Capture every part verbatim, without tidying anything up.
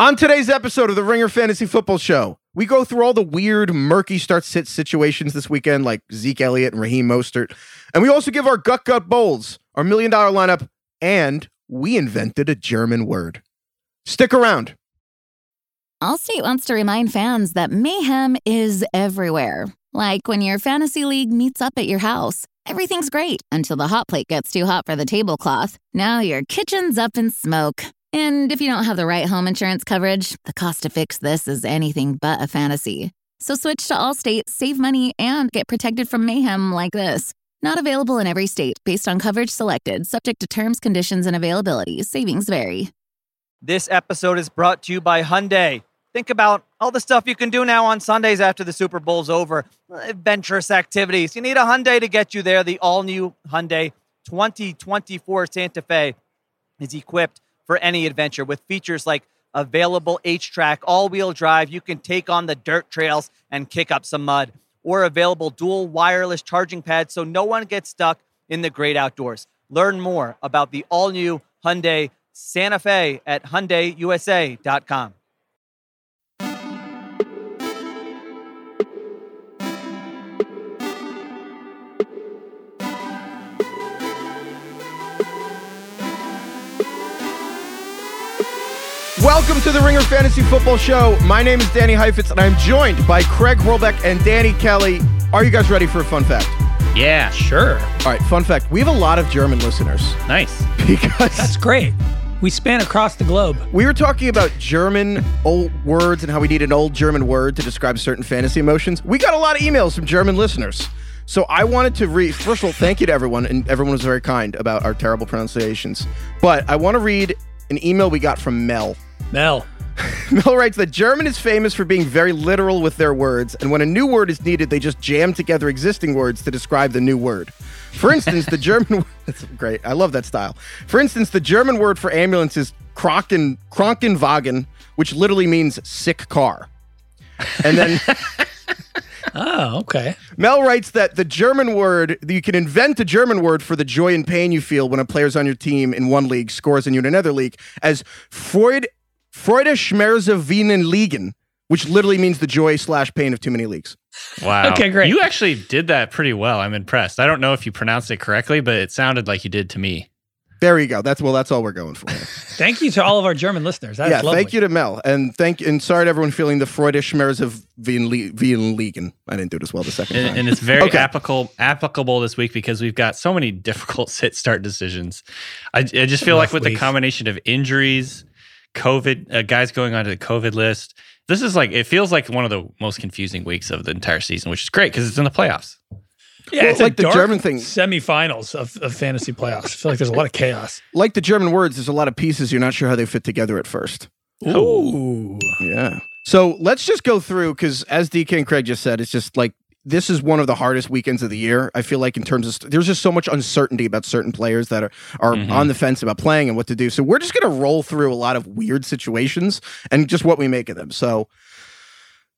On today's episode of the Ringer Fantasy Football Show, we go through all the weird, murky start-sit situations this weekend, like Zeke Elliott and Raheem Mostert. And we also give our Gut Gut Bowls, our million-dollar lineup, and we invented a German word. Stick around. Allstate wants to remind fans that mayhem is everywhere. Like when your fantasy league meets up at your house. Everything's great until the hot plate gets too hot for the tablecloth. Now your kitchen's up in smoke. And if you don't have the right home insurance coverage, the cost to fix this is anything but a fantasy. So switch to Allstate, save money, and get protected from mayhem like this. Not available in every state. Based on coverage selected. Subject to terms, conditions, and availability. Savings vary. This episode is brought to you by Hyundai. Think about all the stuff you can do now on Sundays after the Super Bowl's over. Adventurous activities. You need a Hyundai to get you there. The all-new Hyundai twenty twenty-four Santa Fe is equipped for any adventure with features like available H-Track, all-wheel drive. You can take on the dirt trails and kick up some mud, or available dual wireless charging pads so no one gets stuck in the great outdoors. Learn more about the all-new Hyundai Santa Fe at Hyundai U S A dot com. Welcome to the Ringer Fantasy Football Show. My name is Danny Heifetz, and I'm joined by Craig Horlbeck and Danny Kelly. Are you guys ready for a fun fact? Yeah, sure. All right, fun fact. We have a lot of German listeners. Nice. Because that's great. We span across the globe. We were talking about German old words and how we need an old German word to describe certain fantasy emotions. We got a lot of emails from German listeners. So I wanted to read, first of all, thank you to everyone, and everyone was very kind about our terrible pronunciations. But I want to read an email we got from Mel. Mel. Mel writes that German is famous for being very literal with their words, and when a new word is needed, they just jam together existing words to describe the new word. For instance, the German... That's great. I love that style. For instance, the German word for ambulance is Kranken, Krankenwagen, which literally means sick car. And then... Oh, okay. Mel writes that the German word, you can invent a German word for the joy and pain you feel when a player's on your team in one league, scores in you in another league, as Freud... Freude Schmerze Wienen Ligen, which literally means the joy slash pain of too many leagues. Wow. Okay, great. You actually did that pretty well. I'm impressed. I don't know if you pronounced it correctly, but it sounded like you did to me. There you go. That's well, that's all we're going for. Thank you to all of our German listeners. That yeah, is lovely. Thank you to Mel. And thank and sorry to everyone feeling the Freude Schmerze Wienen Ligen. I didn't do it as well the second and, time. And it's very okay. applicable, applicable this week because we've got so many difficult sit-start decisions. I, I just feel Enough like with weeks. The combination of injuries... COVID, uh, guys going onto the COVID list. This is like, it feels like one of the most confusing weeks of the entire season, which is great because it's in the playoffs. Yeah, well, it's like the German thing. Semifinals of, of fantasy playoffs. I feel like there's a lot of chaos. Like the German words, there's a lot of pieces. You're not sure how they fit together at first. Ooh. Yeah. So let's just go through because as D K and Craig just said, it's just like, this is one of the hardest weekends of the year. I feel like in terms of, st- there's just so much uncertainty about certain players that are, are mm-hmm. on the fence about playing and what to do. So we're just going to roll through a lot of weird situations and just what we make of them. So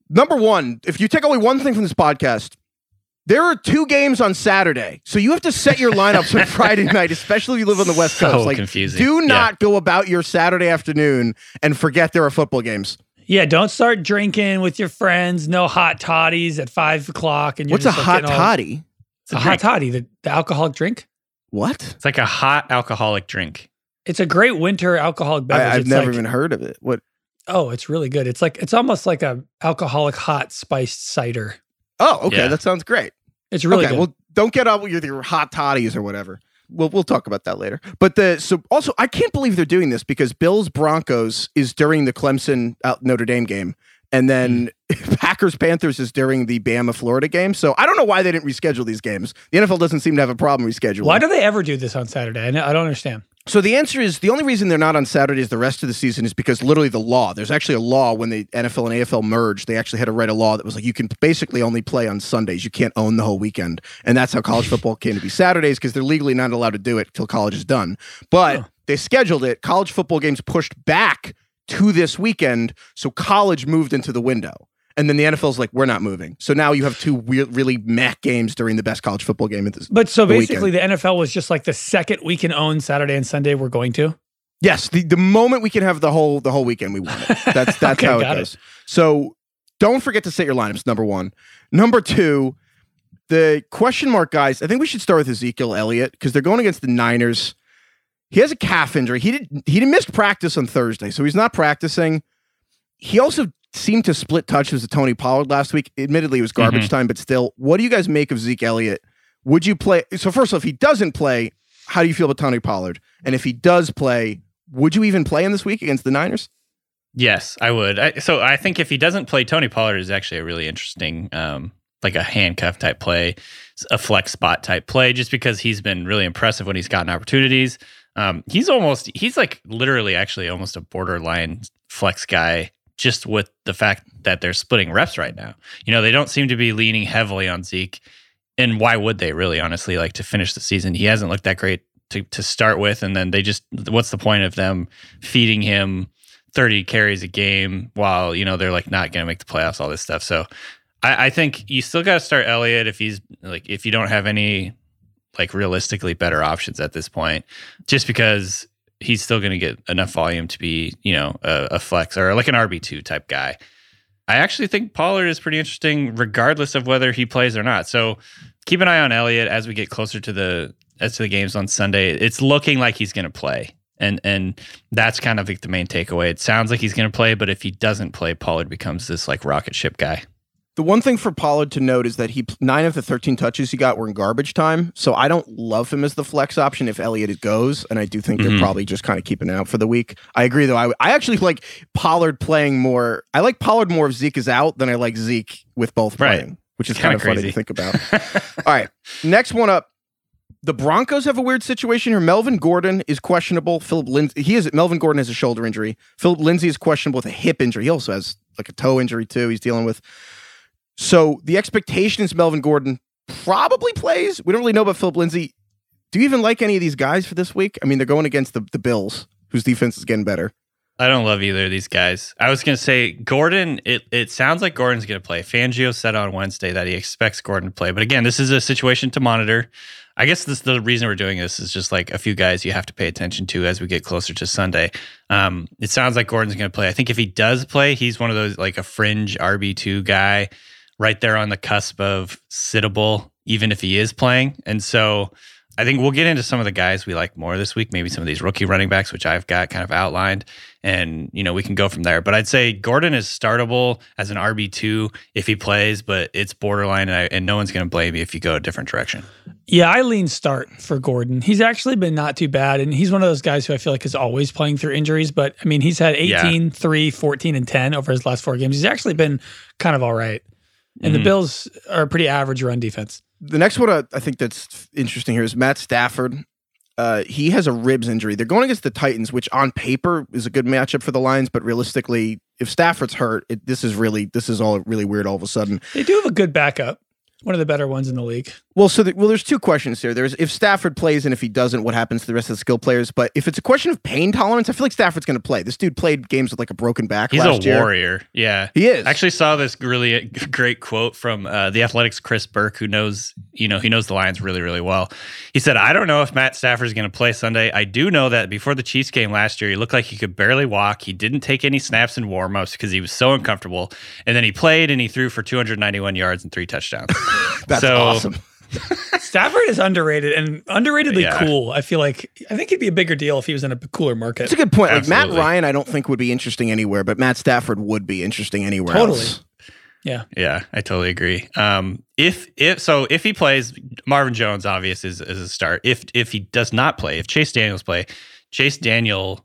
number one, if you take away one thing from this podcast, there are two games on Saturday. So you have to set your lineups on Friday night, especially if you live on the West so Coast. Like, confusing. Do not yeah. go about your Saturday afternoon and forget there are football games. Yeah, don't start drinking with your friends. No hot toddies at five o'clock. And you're what's just a like, hot toddy? All, it's a, a hot toddy, the, the alcoholic drink. What? It's like a hot alcoholic drink. It's a great winter alcoholic beverage. I, I've it's never like, even heard of it. What? Oh, it's really good. It's like it's almost like a alcoholic hot spiced cider. Oh, okay, yeah. That sounds great. It's really okay, good. Well, don't get out with your, your hot toddies or whatever. We'll we'll talk about that later. But the so also I can't believe they're doing this because Bills Broncos is during the Clemson Notre Dame game, and then mm. Packers Panthers is during the Bama Florida game. So I don't know why they didn't reschedule these games. The N F L doesn't seem to have a problem rescheduling. Why do they ever do this on Saturday? I, know, I don't understand. So the answer is the only reason they're not on Saturdays the rest of the season is because literally the law. There's actually a law when the N F L and A F L merged. They actually had to write a law that was like you can basically only play on Sundays. You can't own the whole weekend. And that's how college football came to be Saturdays because they're legally not allowed to do it till college is done. But oh. they scheduled it. College football games pushed back to this weekend. So college moved into the window. And then the N F L's like, we're not moving. So now you have two we- really meh games during the best college football game. At this, but so basically the, the N F L was just like the second we can own Saturday and Sunday we're going to? Yes, the, the moment we can have the whole the whole weekend, we won it. That's that's okay, how it goes. It. So don't forget to set your lineups, number one. Number two, the question mark guys, I think we should start with Ezekiel Elliott because they're going against the Niners. He has a calf injury. He didn't he missed practice on Thursday, so he's not practicing. He also seemed to split touches with Tony Pollard last week. Admittedly, it was garbage mm-hmm. time, but still, what do you guys make of Zeke Elliott? Would you play? So first off, if he doesn't play, how do you feel about Tony Pollard? And if he does play, would you even play him this week against the Niners? Yes, I would. I, so I think if he doesn't play, Tony Pollard is actually a really interesting, um, like a handcuff type play, a flex spot type play, just because he's been really impressive when he's gotten opportunities. Um, he's almost, he's like literally actually almost a borderline flex guy, just with the fact that they're splitting reps right now. You know, they don't seem to be leaning heavily on Zeke. And why would they really, honestly, like to finish the season? He hasn't looked that great to, to start with. And then they just, what's the point of them feeding him thirty carries a game while, you know, they're like not going to make the playoffs, all this stuff. So I, I think you still got to start Elliott if he's like, if you don't have any like realistically better options at this point, just because he's still going to get enough volume to be, you know, a, a flex or like an R B two type guy. I actually think Pollard is pretty interesting regardless of whether he plays or not. So keep an eye on Elliott as we get closer to the as to the games on Sunday. It's looking like he's going to play. And and that's kind of like the main takeaway. It sounds like he's going to play, but if he doesn't play, Pollard becomes this like rocket ship guy. The one thing for Pollard to note is that he nine of the thirteen touches he got were in garbage time, so I don't love him as the flex option if Elliott goes, and I do think mm-hmm. they're probably just kind of keeping it out for the week. I agree, though. I, I actually like Pollard playing more. I like Pollard more if Zeke is out than I like Zeke with both right. playing, which is kind of funny to think about. All right, next one up. The Broncos have a weird situation here. Melvin Gordon is questionable. Philip Lindsay, he is Melvin Gordon has a shoulder injury. Philip Lindsay is questionable with a hip injury. He also has like a toe injury, too, he's dealing with. So the expectation is Melvin Gordon probably plays. We don't really know about Philip Lindsay. Do you even like any of these guys for this week? I mean, they're going against the, the Bills, whose defense is getting better. I don't love either of these guys. I was going to say, Gordon, it, it sounds like Gordon's going to play. Fangio said on Wednesday that he expects Gordon to play. But again, this is a situation to monitor. I guess this the reason we're doing this is just like a few guys you have to pay attention to as we get closer to Sunday. Um, it sounds like Gordon's going to play. I think if he does play, he's one of those like a fringe R B two guy, right there on the cusp of sittable, even if he is playing. And so I think we'll get into some of the guys we like more this week, maybe some of these rookie running backs, which I've got kind of outlined. And, you know, we can go from there. But I'd say Gordon is startable as an R B two if he plays, but it's borderline, and, I, and no one's going to blame you if you go a different direction. Yeah, I lean start for Gordon. He's actually been not too bad, and he's one of those guys who I feel like is always playing through injuries. But, I mean, he's had eighteen, yeah. three, fourteen, and ten over his last four games. He's actually been kind of all right. And mm-hmm. the Bills are a pretty average run defense. The next one I think that's interesting here is Matt Stafford. Uh, he has a ribs injury. They're going against the Titans, which on paper is a good matchup for the Lions, but realistically, if Stafford's hurt, it, this is really this is all really weird all of a sudden. They do have a good backup, one of the better ones in the league. Well, so the, well, there's two questions here. There's if Stafford plays, and if he doesn't, what happens to the rest of the skill players? But if it's a question of pain tolerance, I feel like Stafford's going to play. This dude played games with like a broken back. He's last a year. warrior. Yeah, he is. I actually saw this really great quote from uh, the Athletics' Chris Burke, who knows, you know, he knows the Lions really, really well. He said, "I don't know if Matt Stafford's going to play Sunday. I do know that before the Chiefs game last year, he looked like he could barely walk. He didn't take any snaps in warmups because he was so uncomfortable. And then he played and he threw for two hundred ninety-one yards and three touchdowns." That's so awesome. Stafford is underrated and underratedly yeah. cool. I feel like I think he'd be a bigger deal if he was in a cooler market. That's a good point. Like Matt Ryan, I don't think would be interesting anywhere, but Matt Stafford would be interesting anywhere. Totally. Else. Yeah. Yeah, I totally agree. Um, if if so, if he plays, Marvin Jones obvious is, is a start. If if he does not play, if Chase Daniels play, Chase Daniel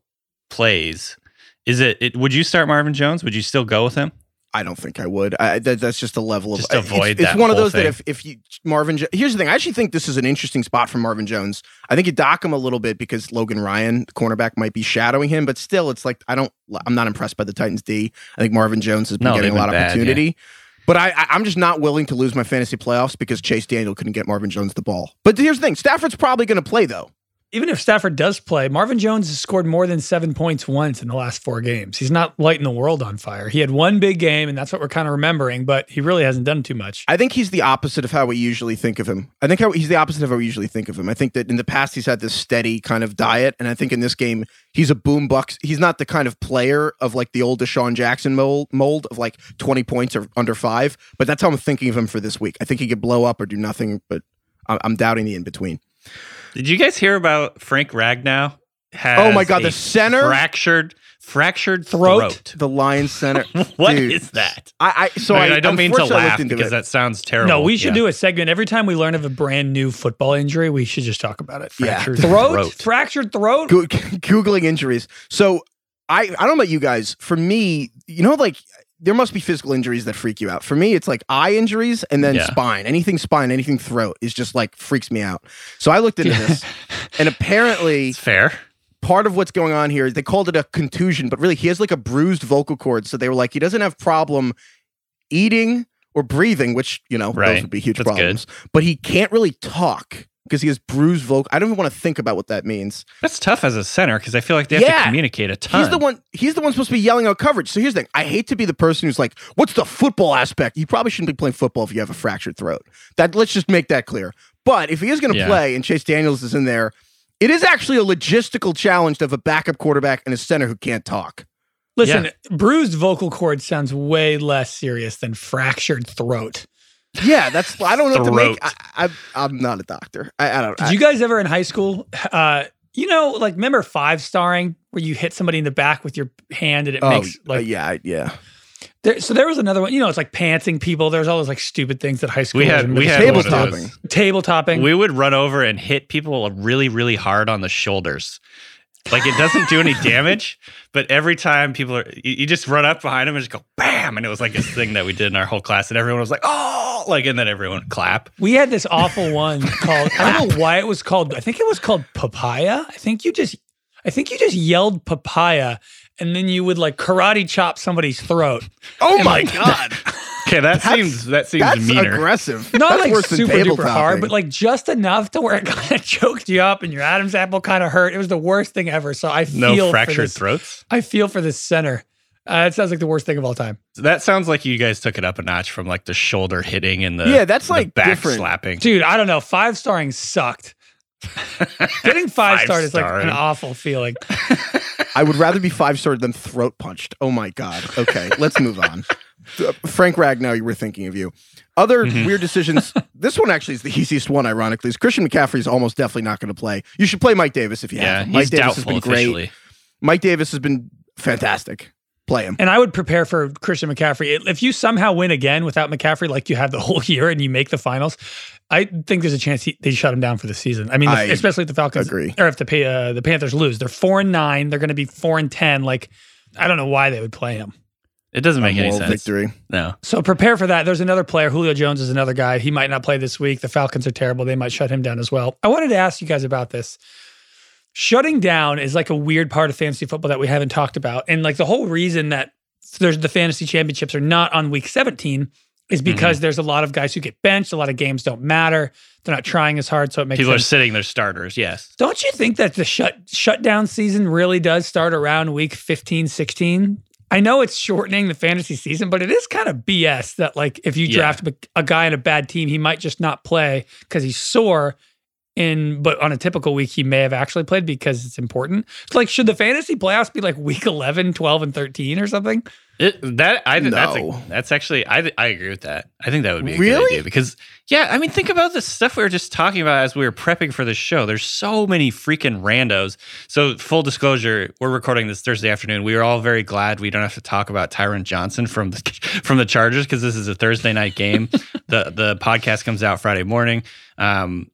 plays. Is it? it would you start Marvin Jones? Would you still go with him? I don't think I would. I, that, that's just a level of... Just avoid it's, it's that It's one of those thing. that if, if you... Marvin... Here's the thing. I actually think this is an interesting spot for Marvin Jones. I think you dock him a little bit because Logan Ryan, the cornerback, might be shadowing him, but still, it's like, I don't... I'm not impressed by the Titans D. I think Marvin Jones has been no, getting a lot of opportunity. Yeah. But I, I, I'm just not willing to lose my fantasy playoffs because Chase Daniel couldn't get Marvin Jones the ball. But here's the thing. Stafford's probably going to play, though. even if Stafford does play, Marvin Jones has scored more than seven points once in the last four games. He's not lighting the world on fire. He had one big game, and that's what we're kind of remembering, but he really hasn't done too much. I think he's the opposite of how we usually think of him. I think how he's the opposite of how we usually think of him. I think that in the past, he's had this steady kind of diet, and I think in this game, he's a boom bucks. He's not the kind of player of like the old Deshaun Jackson mold, mold of like twenty points or under five, but that's how I'm thinking of him for this week. I think he could blow up or do nothing, but I'm doubting the in-between. Did you guys hear about Frank Ragnow? Oh my God, the center fractured, fractured throat. throat. The Lions center. What Dude. Is that? I, I so I, mean, I, I don't mean to laugh because it. That sounds terrible. No, we should yeah. do a segment every time we learn of a brand new football injury. We should just talk about it. Fractured yeah. throat, throat, fractured throat. Go- Googling injuries. So I, I don't know about you guys. For me, you know, like. There must be physical injuries that freak you out. For me, it's like eye injuries and then yeah. spine. Anything spine, anything throat is just like freaks me out. So I looked into this and apparently it's fair. Part of what's going on here is they called it a contusion, but really he has like a bruised vocal cord. So they were like, he doesn't have problem eating or breathing, which, you know, right. those would be huge That's problems. Good. But he can't really talk because he has bruised vocal. I don't even want to think about what that means. That's tough as a center because I feel like they have yeah. to communicate a ton. He's the one. He's the one supposed to be yelling out coverage. So here's the thing. I hate to be the person who's like, what's the football aspect? You probably shouldn't be playing football if you have a fractured throat. That Let's just make that clear. But if he is going to yeah. play and Chase Daniels is in there, it is actually a logistical challenge to have a backup quarterback and a center who can't talk. Listen, yeah. bruised vocal cord sounds way less serious than fractured throat. Yeah, that's, I don't know what to make, I, I, I'm not a doctor. I, I don't know. Did I, you guys ever in high school, uh, you know, like, remember five-starring where you hit somebody in the back with your hand and it oh, makes, like. Uh, yeah, yeah. There, so there was another one, you know, it's like pantsing people. There's all those like stupid things that high school. We had, we had table topping. Table topping. We would run over and hit people really, really hard on the shoulders. Like, it doesn't do any damage, but every time people are, you, you just run up behind them and just go, bam! And it was like this thing that we did in our whole class, and everyone was like, oh! Like, and then everyone would clap. We had this awful one called, I don't know why it was called, I think it was called papaya. I think you just, I think you just yelled papaya, and then you would, like, karate chop somebody's throat. Oh, and my like, God! Okay, that that's, seems that seems that's meaner. Aggressive. Not that's like super duper hard, but like just enough to where it kind of choked you up and your Adam's apple kind of hurt. It was the worst thing ever. So I feel no fractured for this, throats. I feel for this center. Uh, it sounds like the worst thing of all time. So that sounds like you guys took it up a notch from like the shoulder hitting and the yeah, that's like back different. Slapping. Dude, I don't know. Five starring sucked. Getting five starred is like an awful feeling. I would rather be five starred than throat punched. Oh my God. Okay, let's move on. Frank Ragnow, you were thinking of you. Other mm-hmm. weird decisions. This one actually is the easiest one, ironically, is Christian McCaffrey is almost definitely not going to play. You should play Mike Davis if you yeah, have him. Mike he's Davis doubtful, has been great. Officially. Mike Davis has been fantastic. Play him. And I would prepare for Christian McCaffrey. If you somehow win again without McCaffrey, like you have the whole year and you make the finals, I think there's a chance he, they shut him down for the season. I mean, I especially if the Falcons agree. Or if the, uh, the Panthers lose. They're four and nine. They're going to be four and ten. Like, I don't know why they would play him. It doesn't make any sense. Victory. No. So prepare for that. There's another player. Julio Jones is another guy. He might not play this week. The Falcons are terrible. They might shut him down as well. I wanted to ask you guys about this. Shutting down is like a weird part of fantasy football that we haven't talked about. And like the whole reason that there's the fantasy championships are not on week seventeen is because mm-hmm. there's a lot of guys who get benched. A lot of games don't matter. They're not trying as hard, so it makes people sense. Are sitting their starters, yes. Don't you think that the shut shutdown season really does start around week fifteen, sixteen? I know it's shortening the fantasy season, but it is kind of B S that like if you draft yeah. a guy in a bad team, he might just not play because he's sore. In but on a typical week, he may have actually played because it's important. It's like, should the fantasy playoffs be like week eleven, twelve, and thirteen or something? It, that I no. that's a, that's actually I I agree with that. I think that would be a really? good idea because yeah, I mean, think about the stuff we were just talking about as we were prepping for the show. There's so many freaking randos. So full disclosure, we're recording this Thursday afternoon. We are all very glad we don't have to talk about Tyron Johnson from the from the Chargers because this is a Thursday night game. the The podcast comes out Friday morning. Um,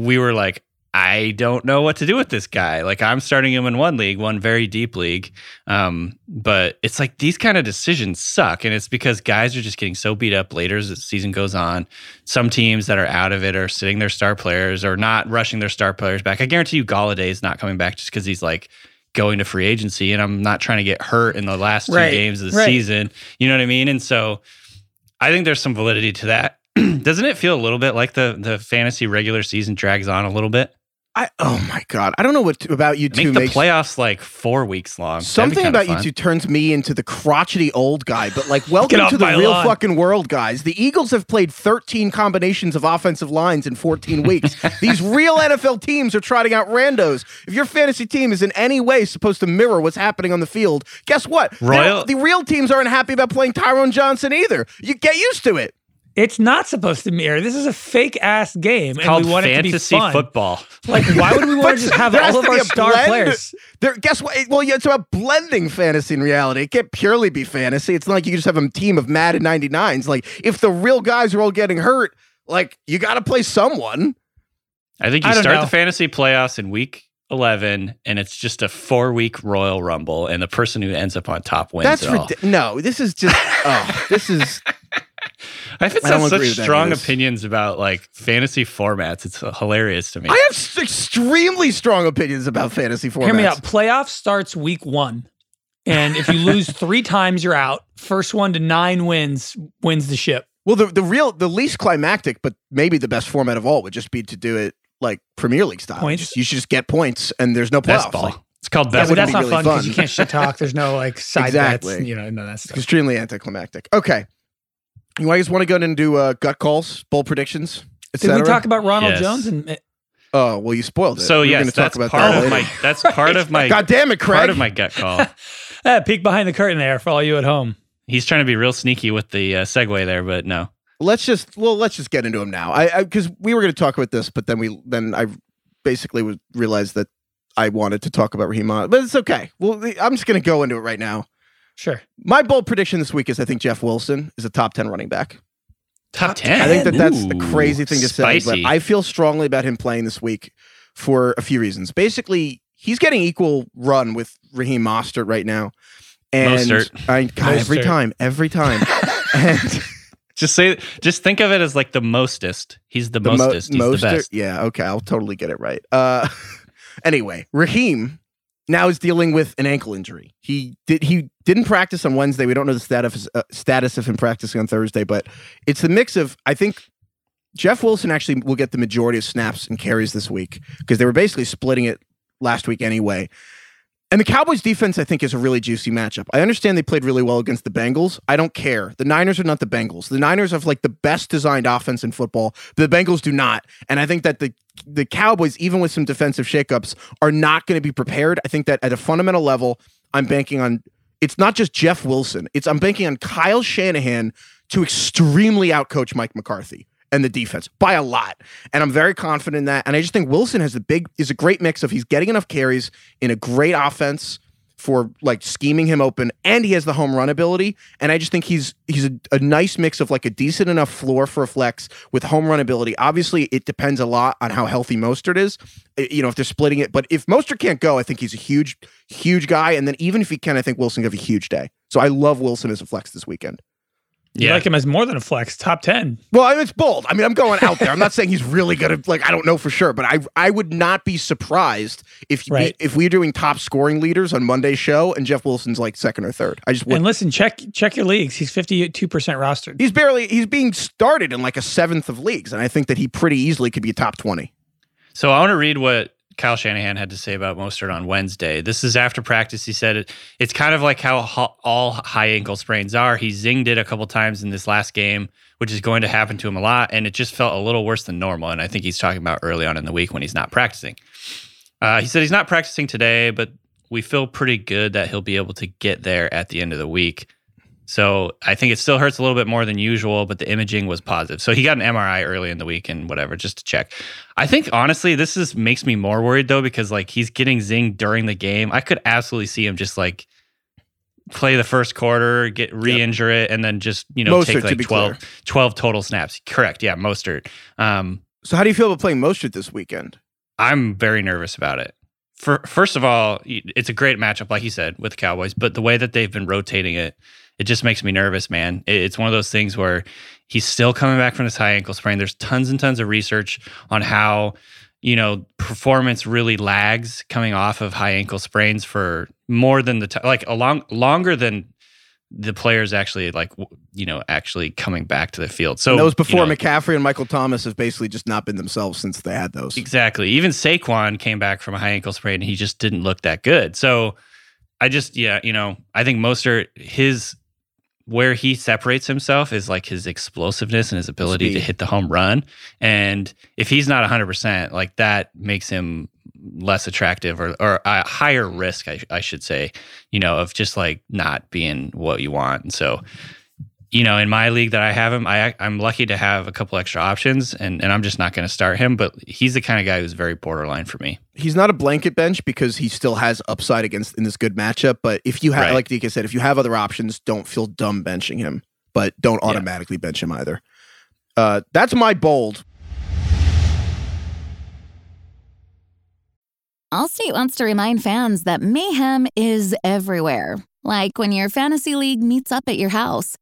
we were like, I don't know what to do with this guy. Like, I'm starting him in one league, one very deep league. Um, but it's like these kind of decisions suck. And it's because guys are just getting so beat up later as the season goes on. Some teams that are out of it are sitting their star players or not rushing their star players back. I guarantee you Galladay is not coming back just because he's like going to free agency. And I'm not trying to get hurt in the last two right, games of the right. season. You know what I mean? And so I think there's some validity to that. Doesn't it feel a little bit like the, the fantasy regular season drags on a little bit? I oh my god, I don't know what about you two. Make the makes, playoffs like four weeks long. Something about you two turns me into the crotchety old guy, but like welcome to the real lawn. fucking world, guys. The Eagles have played thirteen combinations of offensive lines in fourteen weeks. These real N F L teams are trotting out randos. If your fantasy team is in any way supposed to mirror what's happening on the field, guess what? Royal- the real teams aren't happy about playing Tyrone Johnson either. You get used to it. It's not supposed to mirror. This is a fake ass game. It's and called we want fantasy it to be fun. football. Like, why would we want to just have all of our star blend. players? There, guess what? Well, yeah, it's about blending fantasy and reality. It can't purely be fantasy. It's not like you just have a team of Madden ninety-nines. Like, if the real guys are all getting hurt, like, you got to play someone. I think you I start know. the fantasy playoffs in week eleven, and it's just a four week Royal Rumble, and the person who ends up on top wins. That's it all. Rid- no, this is just, oh, this is. I have I such strong opinions about like fantasy formats. It's hilarious to me. I have extremely strong opinions about fantasy formats. Hear me out. Playoff starts week one. And if you lose three times, you're out. First one to nine wins wins the ship. Well, the, the real, the least climactic, but maybe the best format of all would just be to do it like Premier League style. Points. You should just get points and there's no playoffs. Like, it's called best yeah, ball. That's not really fun because you can't shit talk. There's no like side exactly. bets. You know, no, that's extremely anticlimactic. Okay. You guys want to go into uh, gut calls, bold predictions, et cetera? Did we talk about Ronald yes. Jones? And oh, well, you spoiled it. So, we yes, that's talk about part that of my... That's right. part of my... God damn it, Craig. Part of my gut call. uh, peek behind the curtain there for all you at home. He's trying to be real sneaky with the uh, segue there, but no. Let's just... Well, let's just get into him now. I Because we were going to talk about this, but then we then I basically realized that I wanted to talk about Raheem Mostert. But it's okay. Well, I'm just going to go into it right now. Sure. My bold prediction this week is I think Jeff Wilson is a top ten running back. Top ten? I think that that's Ooh, the crazy thing to spicy. say, but I feel strongly about him playing this week for a few reasons. Basically, he's getting equal run with Raheem Mostert right now. And Mostert. I, God, Mostert. Every time, every time. and just say, just think of it as like the mostest. He's the, the mostest. Mo- he's Mostert? the best. Yeah, okay, I'll totally get it right. Uh, anyway, Raheem now is dealing with an ankle injury. He did he didn't practice on Wednesday. We don't know the status uh, status of him practicing on Thursday, but it's the mix of, I think Jeff Wilson actually will get the majority of snaps and carries this week because they were basically splitting it last week anyway. And the Cowboys defense, I think, is a really juicy matchup. I understand they played really well against the Bengals. I don't care. The Niners are not the Bengals. The Niners have like the best designed offense in football. The Bengals do not. And I think that the the Cowboys, even with some defensive shakeups, are not going to be prepared. I think that at a fundamental level, I'm banking on, it's not just Jeff Wilson. It's I'm banking on Kyle Shanahan to extremely outcoach Mike McCarthy and the defense by a lot. And I'm very confident in that. And I just think Wilson has a big, is a great mix of he's getting enough carries in a great offense for like scheming him open, and he has the home run ability. And I just think he's he's a, a nice mix of like a decent enough floor for a flex with home run ability. Obviously, it depends a lot on how healthy Mostert is, you know, if they're splitting it. But if Mostert can't go, I think he's a huge, huge guy. And then even if he can, I think Wilson could have a huge day. So I love Wilson as a flex this weekend. You yeah. like him as more than a flex, top ten. Well, I mean, it's bold. I mean, I'm going out there. I'm not saying he's really going to, like, I don't know for sure, but I I would not be surprised if right. we, if we're doing top scoring leaders on Monday's show and Jeff Wilson's like second or third. I just wouldn't. And listen, check check your leagues. He's fifty-two percent rostered. He's barely, he's being started in like a seventh of leagues, and I think that he pretty easily could be a top twenty. So I want to read what Kyle Shanahan had to say about Mostert on Wednesday. This is after practice. He said, it, it's kind of like how ho- all high ankle sprains are. He zinged it a couple times in this last game, which is going to happen to him a lot. And it just felt a little worse than normal. And I think he's talking about early on in the week when he's not practicing. Uh, he said he's not practicing today, but we feel pretty good that he'll be able to get there at the end of the week. So I think it still hurts a little bit more than usual, but the imaging was positive. So he got an M R I early in the week and whatever, just to check. I think, honestly, this is makes me more worried, though, because, like, he's getting zinged during the game. I could absolutely see him just, like, play the first quarter, get re-injure yep. it, and then just, you know, Mostert, take, like, twelve, twelve total snaps. Correct, yeah, Mostert. Um, so how do you feel about playing Mostert this weekend? I'm very nervous about it. For, first of all, it's a great matchup, like you said, with the Cowboys, but the way that they've been rotating it, it just makes me nervous, man. It's one of those things where he's still coming back from this high ankle sprain. There's tons and tons of research on how, you know, performance really lags coming off of high ankle sprains for more than the time, like a long, longer than the players actually, like, you know, actually coming back to the field. So and those before, you know, McCaffrey and Michael Thomas have basically just not been themselves since they had those. Exactly. Even Saquon came back from a high ankle sprain and he just didn't look that good. So I just, yeah, you know, I think Mostert, his, where he separates himself is like his explosiveness and his ability Speed. to hit the home run. And if he's not one hundred percent, like, that makes him less attractive, or or a higher risk, I, I should say, you know, of just like not being what you want. And so, you know, in my league that I have him, I, I'm lucky to have a couple extra options, and, and I'm just not going to start him. But he's the kind of guy who's very borderline for me. He's not a blanket bench because he still has upside against in this good matchup. But if you have, right. like D K said, if you have other options, don't feel dumb benching him, but don't automatically yeah. bench him either. Uh, that's my bold. Allstate wants to remind fans that mayhem is everywhere. Like when your fantasy league meets up at your house,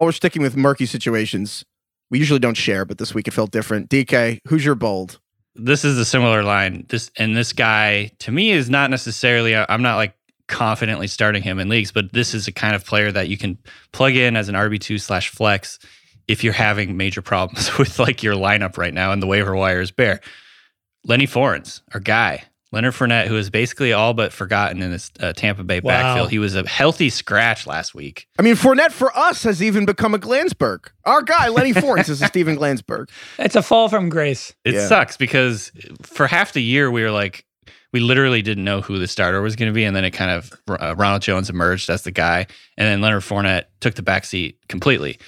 Well, we're sticking with murky situations. We usually don't share, but this week it felt different. D K, who's your bold? This is a similar line. This and this guy, to me, is not necessarily, I'm not like confidently starting him in leagues, but this is a kind of player that you can plug in as an R B two slash flex if you're having major problems with like your lineup right now and the waiver wire is bare. Lenny Forens, our guy. Leonard Fournette, who is basically all but forgotten in this uh, Tampa Bay wow. backfield. He was a healthy scratch last week. I mean, Fournette for us has even become a Glansberg. Our guy, Lenny Forens, is a Steven Glansberg. It's a fall from grace. It yeah. sucks because for half the year, we were like, we literally didn't know who the starter was going to be. And then it kind of, uh, Ronald Jones emerged as the guy. And then Leonard Fournette took the backseat completely.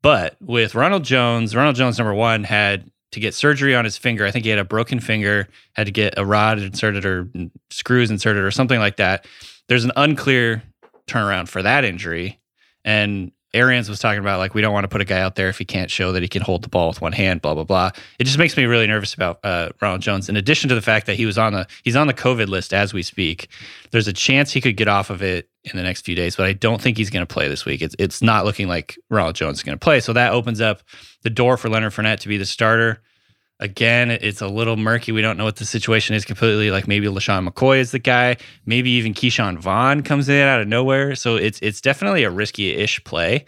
But with Ronald Jones, Ronald Jones, number one, had to get surgery on his finger. I think he had a broken finger, had to get a rod inserted or screws inserted or something like that. There's an unclear turnaround for that injury. And Arians was talking about, like, we don't want to put a guy out there if he can't show that he can hold the ball with one hand, blah, blah, blah. It just makes me really nervous about uh, Ronald Jones. In addition to the fact that he was on the, he's on the COVID list as we speak, there's a chance he could get off of it in the next few days, but I don't think he's going to play this week. It's, it's not looking like Ronald Jones is going to play. So that opens up the door for Leonard Fournette to be the starter. Again, it's a little murky. We don't know what the situation is completely. Like, maybe LaShawn McCoy is the guy. Maybe even Keyshawn Vaughn comes in out of nowhere. So it's it's definitely a risky-ish play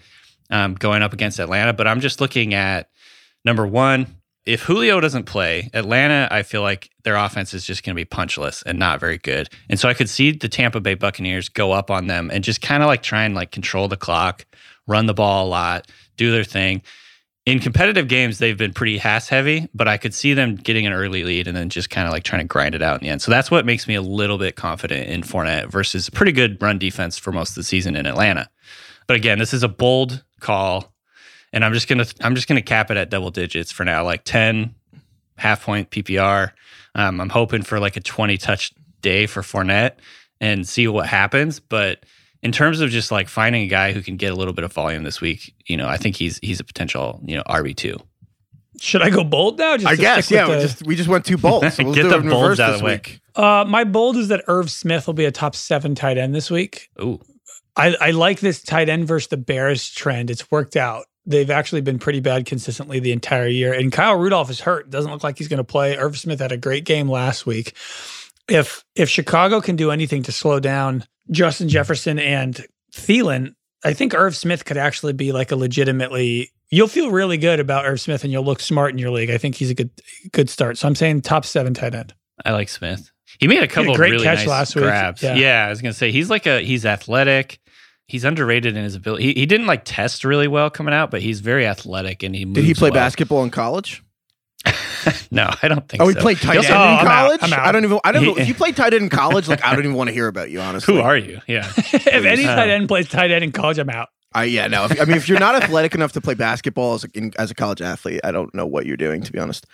um, going up against Atlanta. But I'm just looking at, number one, if Julio doesn't play, Atlanta, I feel like their offense is just going to be punchless and not very good. And so I could see the Tampa Bay Buccaneers go up on them and just kind of like try and like control the clock, run the ball a lot, do their thing. In competitive games, they've been pretty Hass heavy, but I could see them getting an early lead and then just kind of like trying to grind it out in the end. So that's what makes me a little bit confident in Fournette versus pretty good run defense for most of the season in Atlanta. But again, this is a bold call, and I'm just gonna I'm just gonna cap it at double digits for now, like ten half point P P R. Um, I'm hoping for like a twenty touch day for Fournette and see what happens, but. In terms of just like finding a guy who can get a little bit of volume this week, you know, I think he's he's a potential, you know, R B two. Should I go bold now? Just I guess, yeah. The... We just we just went too bold. So we'll get do the it in bolds out of the way. Week. Uh, my bold is that Irv Smith will be a top seven tight end this week. Ooh, I, I like this tight end versus the Bears trend. It's worked out. They've actually been pretty bad consistently the entire year. And Kyle Rudolph is hurt. Doesn't look like he's going to play. Irv Smith had a great game last week. If if Chicago can do anything to slow down Justin Jefferson and Thielen, I think Irv Smith could actually be like a legitimately, you'll feel really good about Irv Smith and you'll look smart in your league. I think he's a good good start. So I'm saying top seven tight end. I like Smith. He made a couple made a great of really catch nice last grabs. Week. Yeah. yeah, I was going to say, he's like a, he's athletic. He's underrated in his ability. He, he didn't like test really well coming out, but he's very athletic and he moves Did he play well. basketball in college? No, I don't think so. Oh, we so. played tight end oh, in college? I'm out. I'm out. I don't even, I don't know. If you played tight end in college, like, I don't even want to hear about you, honestly. Who are you? Yeah. If any tight end plays tight end in college, I'm out. I, yeah, no. If, I mean, if you're not athletic enough to play basketball as a, in, as a college athlete, I don't know what you're doing, to be honest.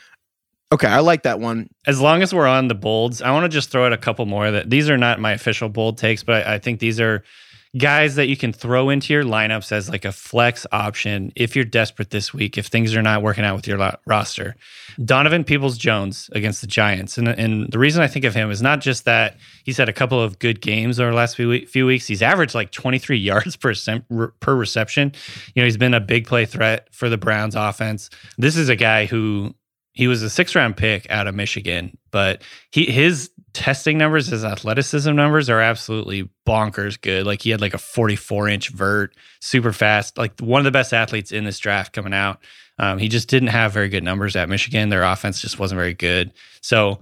Okay, I like that one. As long as we're on the bolds, I want to just throw out a couple more. That these are not my official bold takes, but I, I think these are guys that you can throw into your lineups as like a flex option if you're desperate this week, if things are not working out with your lo- roster. Donovan Peoples-Jones against the Giants. And, and the reason I think of him is not just that he's had a couple of good games over the last few, few weeks. He's averaged like twenty-three yards per, sem- per reception. You know, he's been a big play threat for the Browns offense. This is a guy who... He was a six-round pick out of Michigan, but he his testing numbers, his athleticism numbers are absolutely bonkers good. Like, he had like a forty-four inch vert, super fast, like one of the best athletes in this draft coming out. Um, he just didn't have very good numbers at Michigan. Their offense just wasn't very good. So,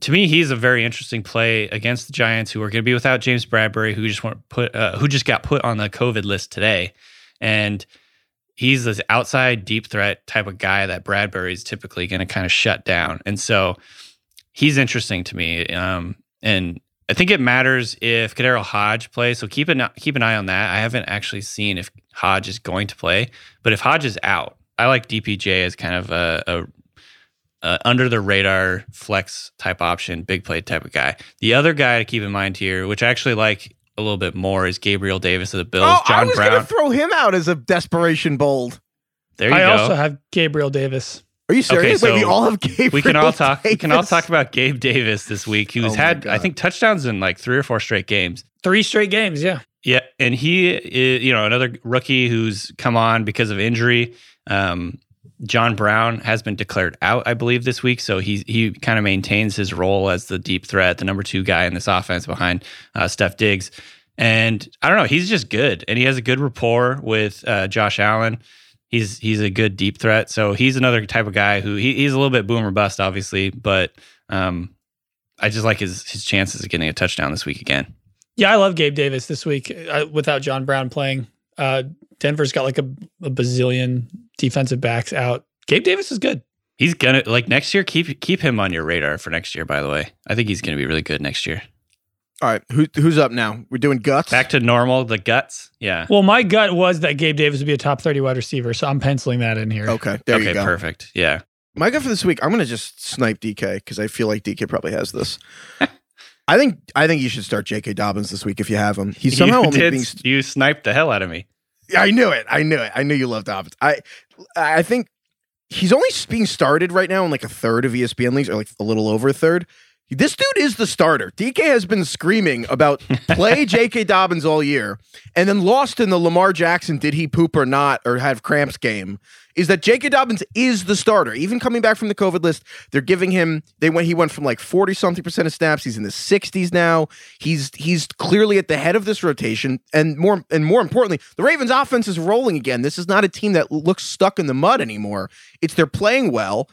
to me, he's a very interesting play against the Giants, who are going to be without James Bradbury, who just weren't put, uh, who just got put on the COVID list today, and he's this outside deep threat type of guy that Bradbury is typically going to kind of shut down. And so he's interesting to me. Um, and I think it matters if Kaderil Hodge plays. So keep an, keep an eye on that. I haven't actually seen if Hodge is going to play. But if Hodge is out, I like D P J as kind of a, a, a under-the-radar flex type option, big play type of guy. The other guy to keep in mind here, which I actually like a little bit more, is Gabriel Davis of the Bills. Oh, John I was Brown. Gonna throw him out as a desperation bold. There you I go. I also have Gabriel Davis. Are you serious? Okay, wait, so we all have Gabriel. We can all talk. Davis. We can all talk about Gabe Davis this week, who's oh had God. I think touchdowns in like three or four straight games. Three straight games, yeah. Yeah, and he is, you know, another rookie who's come on because of injury. Um, John Brown has been declared out, I believe, this week. So he he kind of maintains his role as the deep threat, the number two guy in this offense behind uh, Steph Diggs. And I don't know, he's just good. And he has a good rapport with uh, Josh Allen. He's he's a good deep threat. So he's another type of guy who he, he's a little bit boom or bust, obviously. But um, I just like his, his chances of getting a touchdown this week again. Yeah, I love Gabe Davis this week uh, without John Brown playing. Uh, Denver's got like a, a bazillion defensive backs out. Gabe Davis is good. He's gonna like next year. Keep keep him on your radar for next year. By the way, I think he's gonna be really good next year. All right, who, who's up now? We're doing guts. Back to normal. The guts. Yeah. Well, my gut was that Gabe Davis would be a top thirty wide receiver, so I'm penciling that in here. Okay. There okay, you go. Perfect. Yeah. My gut for this week, I'm gonna just snipe D K because I feel like D K probably has this. I think I think you should start J K. Dobbins this week if you have him. He's somehow you only did, being st- you sniped the hell out of me. I knew it. I knew it. I knew you loved Dobbins. I I think he's only being started right now in like a third of E S P N leagues, or like a little over a third. This dude is the starter. D K has been screaming about play J K. Dobbins all year, and then lost in the Lamar Jackson, did he poop or not, or have cramps game, is that J K. Dobbins is the starter. Even coming back from the COVID list, they're giving him, they went, he went from like forty-something percent of snaps. He's in the sixties now. He's he's clearly at the head of this rotation, and more and more importantly, the Ravens offense is rolling again. This is not a team that looks stuck in the mud anymore. It's they're playing well.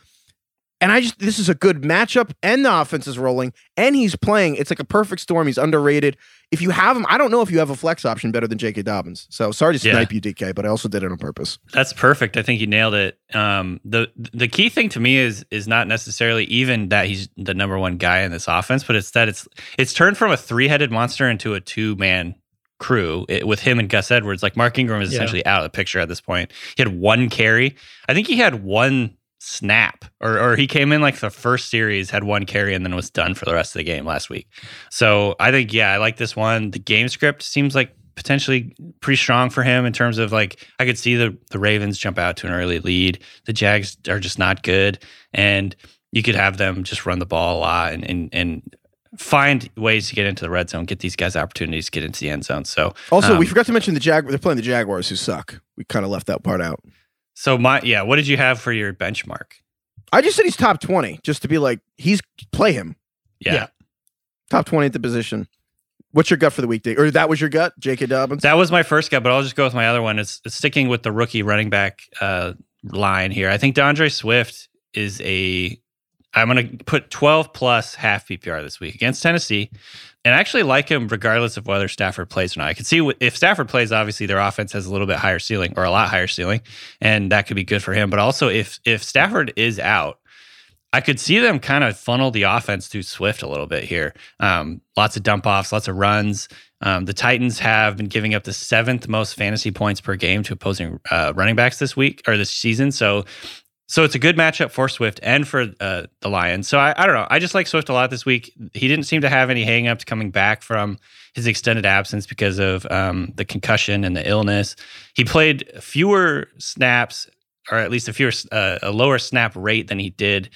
And I just, this is a good matchup, and the offense is rolling, and he's playing. It's like a perfect storm. He's underrated. If you have him, I don't know if you have a flex option better than J K. Dobbins. So sorry to snipe yeah. you, D K, but I also did it on purpose. That's perfect. I think you nailed it. Um, the the key thing to me is is not necessarily even that he's the number one guy in this offense, but it's that it's it's turned from a three-headed monster into a two-man crew it, with him and Gus Edwards. Like, Mark Ingram is yeah. essentially out of the picture at this point. He had one carry. I think he had one snap or or he came in like the first series, had one carry, and then was done for the rest of the game last week. So I think yeah I like this one. The game script seems like potentially pretty strong for him in terms of like I could see the the Ravens jump out to an early lead. The Jags are just not good, and you could have them just run the ball a lot and and, and find ways to get into the red zone, get these guys opportunities to get into the end zone. So also um, we forgot to mention the Jag they're playing the Jaguars, who suck. We kind of left that part out. So my yeah, what did you have for your benchmark? I just said he's top twenty, just to be like he's play him. Yeah, yeah. Top twenty at the position. What's your gut for the week, Dick? Or that was your gut, J K. Dobbins? That was my first gut, but I'll just go with my other one. It's, it's sticking with the rookie running back uh, line here. I think D'Andre Swift is a. I'm going to put twelve plus half P P R this week against Tennessee, and I actually like him regardless of whether Stafford plays or not. I can see if Stafford plays, obviously their offense has a little bit higher ceiling or a lot higher ceiling, and that could be good for him. But also if if Stafford is out, I could see them kind of funnel the offense through Swift a little bit here. Um, lots of dump-offs, lots of runs. Um, the Titans have been giving up the seventh most fantasy points per game to opposing uh, running backs this week or this season. So so it's a good matchup for Swift and for uh, the Lions. So I, I don't know. I just like Swift a lot this week. He didn't seem to have any hang-ups coming back from his extended absence because of um, the concussion and the illness. He played fewer snaps, or at least a, fewer, uh, a lower snap rate than he did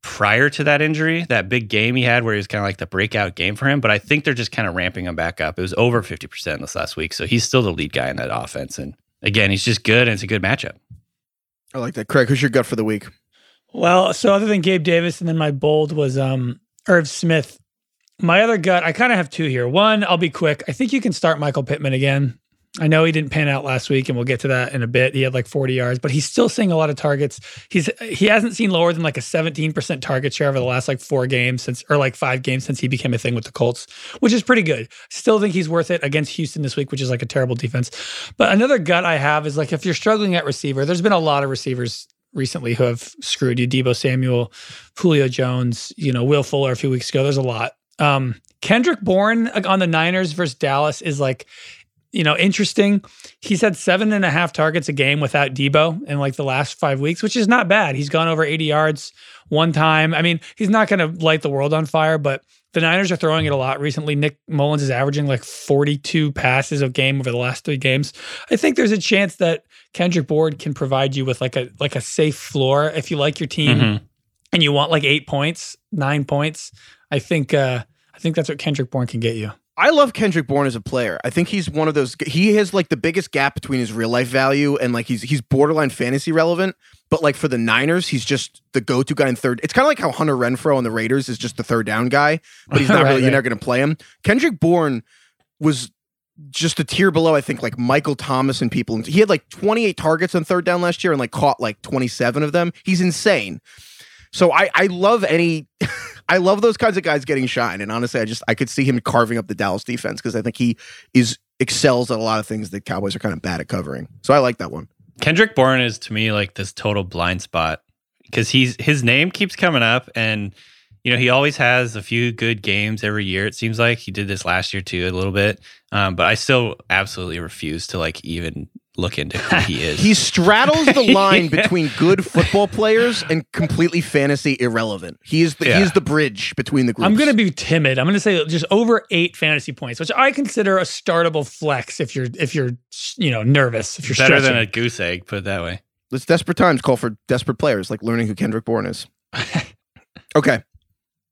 prior to that injury, that big game he had where he was kind of like the breakout game for him. But I think they're just kind of ramping him back up. It was over fifty percent this last week. So he's still the lead guy in that offense. And again, he's just good and it's a good matchup. I like that. Craig, who's your gut for the week? Well, so other than Gabe Davis and then my bold was um, Irv Smith. My other gut, I kind of have two here. One, I'll be quick. I think you can start Michael Pittman again. I know he didn't pan out last week, and we'll get to that in a bit. He had like forty yards, but he's still seeing a lot of targets. He's he hasn't seen lower than like a seventeen percent target share over the last like four games since, or like five games since he became a thing with the Colts, which is pretty good. Still think he's worth it against Houston this week, which is like a terrible defense. But another gut I have is like if you're struggling at receiver, there's been a lot of receivers recently who have screwed you. Deebo Samuel, Julio Jones, you know, Will Fuller a few weeks ago. There's a lot. Um, Kendrick Bourne on the Niners versus Dallas is like, you know, interesting. He's had seven and a half targets a game without Deebo in like the last five weeks, which is not bad. He's gone over eighty yards one time. I mean, he's not going to light the world on fire, but the Niners are throwing it a lot recently. Nick Mullins is averaging like forty-two passes a game over the last three games. I think there's a chance that Kendrick Bourne can provide you with like a like a safe floor if you like your team mm-hmm. and you want like eight points, nine points. I think uh, I think that's what Kendrick Bourne can get you. I love Kendrick Bourne as a player. I think he's one of those. He has like the biggest gap between his real life value and like he's he's borderline fantasy relevant. But like for the Niners, he's just the go-to guy in third. It's kind of like how Hunter Renfrow on the Raiders is just the third down guy, but he's not right, really. Right. You're not going to play him. Kendrick Bourne was just a tier below. I think like Michael Thomas and people. He had like twenty-eight targets on third down last year and like caught like twenty-seven of them. He's insane. So I I love any. I love those kinds of guys getting shine. And honestly, I just, I could see him carving up the Dallas defense because I think he is excels at a lot of things that Cowboys are kind of bad at covering. So I like that one. Kendrick Bourne is to me like this total blind spot because he's, his name keeps coming up and, you know, he always has a few good games every year. It seems like he did this last year too, a little bit. Um, but I still absolutely refuse to like even look into who he is. He straddles the line yeah. between good football players and completely fantasy irrelevant. He is the yeah. he is the bridge between the groups. I'm going to be timid. I'm going to say just over eight fantasy points, which I consider a startable flex if you're if you're you know nervous. If you're better stretching. Than a goose egg, put it that way. It's desperate times call for desperate players, like learning who Kendrick Bourne is. Okay,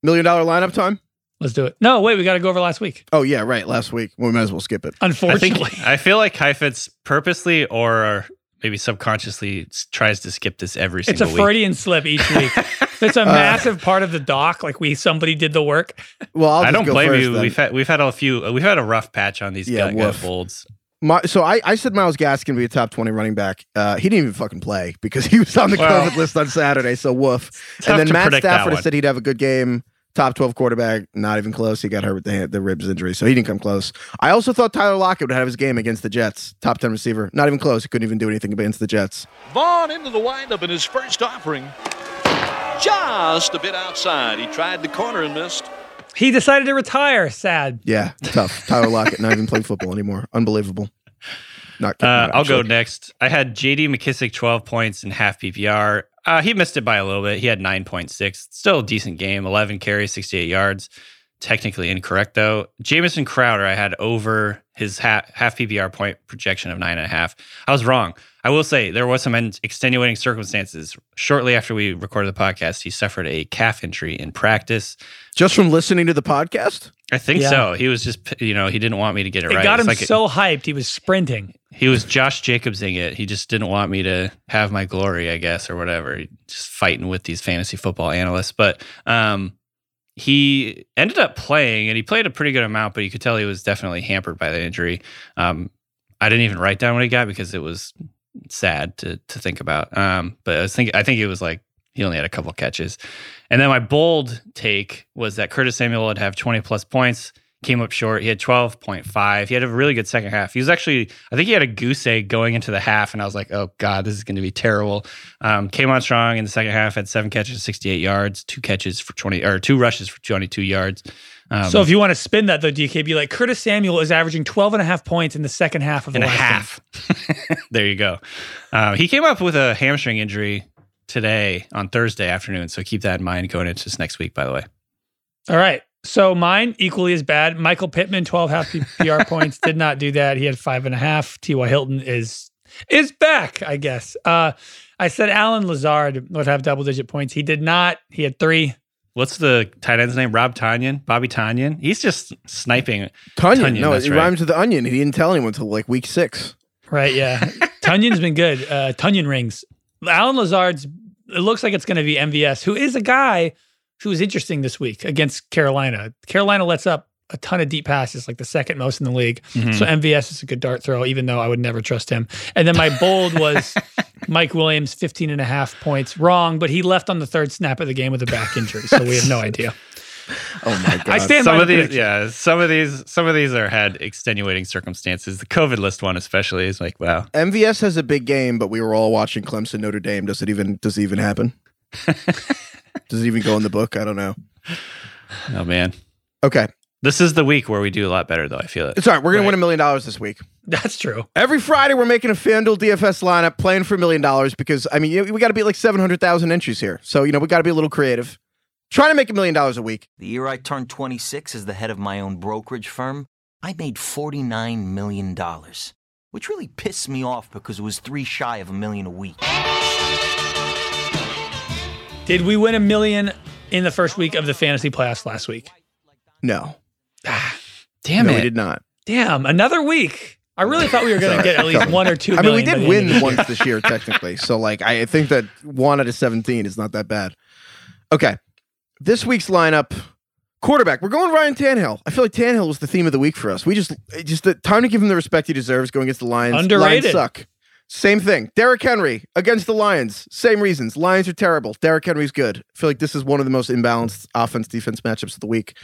million dollar lineup time. Let's do it. No, wait, we got to go over last week. Oh, yeah, right, last week. We might as well skip it. Unfortunately. I, think, I feel like Heifetz purposely or maybe subconsciously tries to skip this every it's single week. It's a Freudian slip each week. It's a uh, massive part of the doc, like we somebody did the work. Well, I'll just I don't go blame first, you. Then. We've had, we've had a few, we've had a rough patch on these yeah, gut, gut folds. My, so I, I said Myles Gaskin would be a top twenty running back. Uh, he didn't even fucking play because he was on the well, COVID list on Saturday, so woof. And then Matt Stafford said he'd have a good game. Top twelve quarterback, not even close. He got hurt with the, the ribs injury, so he didn't come close. I also thought Tyler Lockett would have his game against the Jets. Top ten receiver, not even close. He couldn't even do anything against the Jets. Vaughn into the windup in his first offering. Just a bit outside. He tried the corner and missed. He decided to retire. Sad. Yeah, tough. Tyler Lockett not even playing football anymore. Unbelievable. Not kidding, uh, I'll go next. I had J D McKissick twelve points in half P P R. Uh, he missed it by a little bit. He had nine point six. Still a decent game. eleven carries, sixty-eight yards. Technically incorrect, though. Jamison Crowder, I had over his half, half P P R point projection of nine point five. I was wrong. I will say there was some extenuating circumstances. Shortly after we recorded the podcast, he suffered a calf injury in practice. Just from listening to the podcast? I think yeah. so. He was just, you know, he didn't want me to get it, it right. It got him like so a, hyped. He was sprinting. He was Josh Jacobsing it. He just didn't want me to have my glory, I guess, or whatever. Just fighting with these fantasy football analysts. But um, he ended up playing, and he played a pretty good amount, but you could tell he was definitely hampered by the injury. Um, I didn't even write down what he got because it was sad to to think about. Um, but I was thinking, I think it was like, he only had a couple catches. And then my bold take was that Curtis Samuel would have twenty plus points. came up short. He had twelve point five. He had a really good second half. He was actually, I think he had a goose egg going into the half, and I was like, oh, God, this is going to be terrible. Um, came on strong in the second half, had seven catches, sixty-eight yards, two catches for twenty, or two rushes for twenty-two yards. Um, so if you want to spin that, though, D K, be like, Curtis Samuel is averaging twelve and a half points in the second half of the and last a half. There you go. Uh, he came up with a hamstring injury today on Thursday afternoon, so keep that in mind going into this next week, by the way. All right. So mine, equally as bad. Michael Pittman, twelve and a half P R points, did not do that. He had five and a half. T Y. Hilton is is back, I guess. Uh, I said Alan Lazard would have double-digit points. He did not. He had three. What's the tight end's name? Rob Tonyan? Bobby Tonyan? He's just sniping. Tonyan. Tonyan no, it right. rhymes with the onion. He didn't tell anyone until like week six. Right, yeah. Tonyan's been good. Uh, Tonyan rings. Alan Lazard's, it looks like it's going to be M V S, who is a guy who was interesting this week against Carolina. Carolina lets up a ton of deep passes, like the second most in the league. Mm-hmm. So M V S is a good dart throw, even though I would never trust him. And then my bold was Mike Williams, fifteen and a half points. Wrong, but he left on the third snap of the game with a back injury, so we have no idea. Oh my God. I stand some by of the these, yeah, some of these, some of these are had extenuating circumstances. The COVID list one, especially, is like, wow. M V S has a big game, but we were all watching Clemson, Notre Dame. Does it even, does it even happen? Does it even go in the book? I don't know. Oh, man. Okay. This is the week where we do a lot better, though. I feel it. It's all right. We're going right. to win a million dollars this week. That's true. Every Friday, we're making a FanDuel D F S lineup, playing for a million dollars because, I mean, we got to be like seven hundred thousand entries here. So, you know, we got to be a little creative. Trying to make a million dollars a week. The year I turned twenty-six as the head of my own brokerage firm, I made forty-nine million dollars, which really pissed me off because it was three shy of a million a week. Did we win a million in the first week of the fantasy playoffs last week? No. Ah, damn no, it. We did not. Damn, another week. I really thought we were going to get at least one or two million. I mean, we did win year. once this year, technically. So, like, I think that one out of seventeen is not that bad. Okay. This week's lineup, quarterback. We're going Ryan Tannehill. I feel like Tannehill was the theme of the week for us. We just, just the time to give him the respect he deserves going against the Lions. Underrated. Lions suck. Same thing. Derrick Henry against the Lions. Same reasons. Lions are terrible. Derrick Henry's good. I feel like this is one of the most imbalanced offense-defense matchups of the week.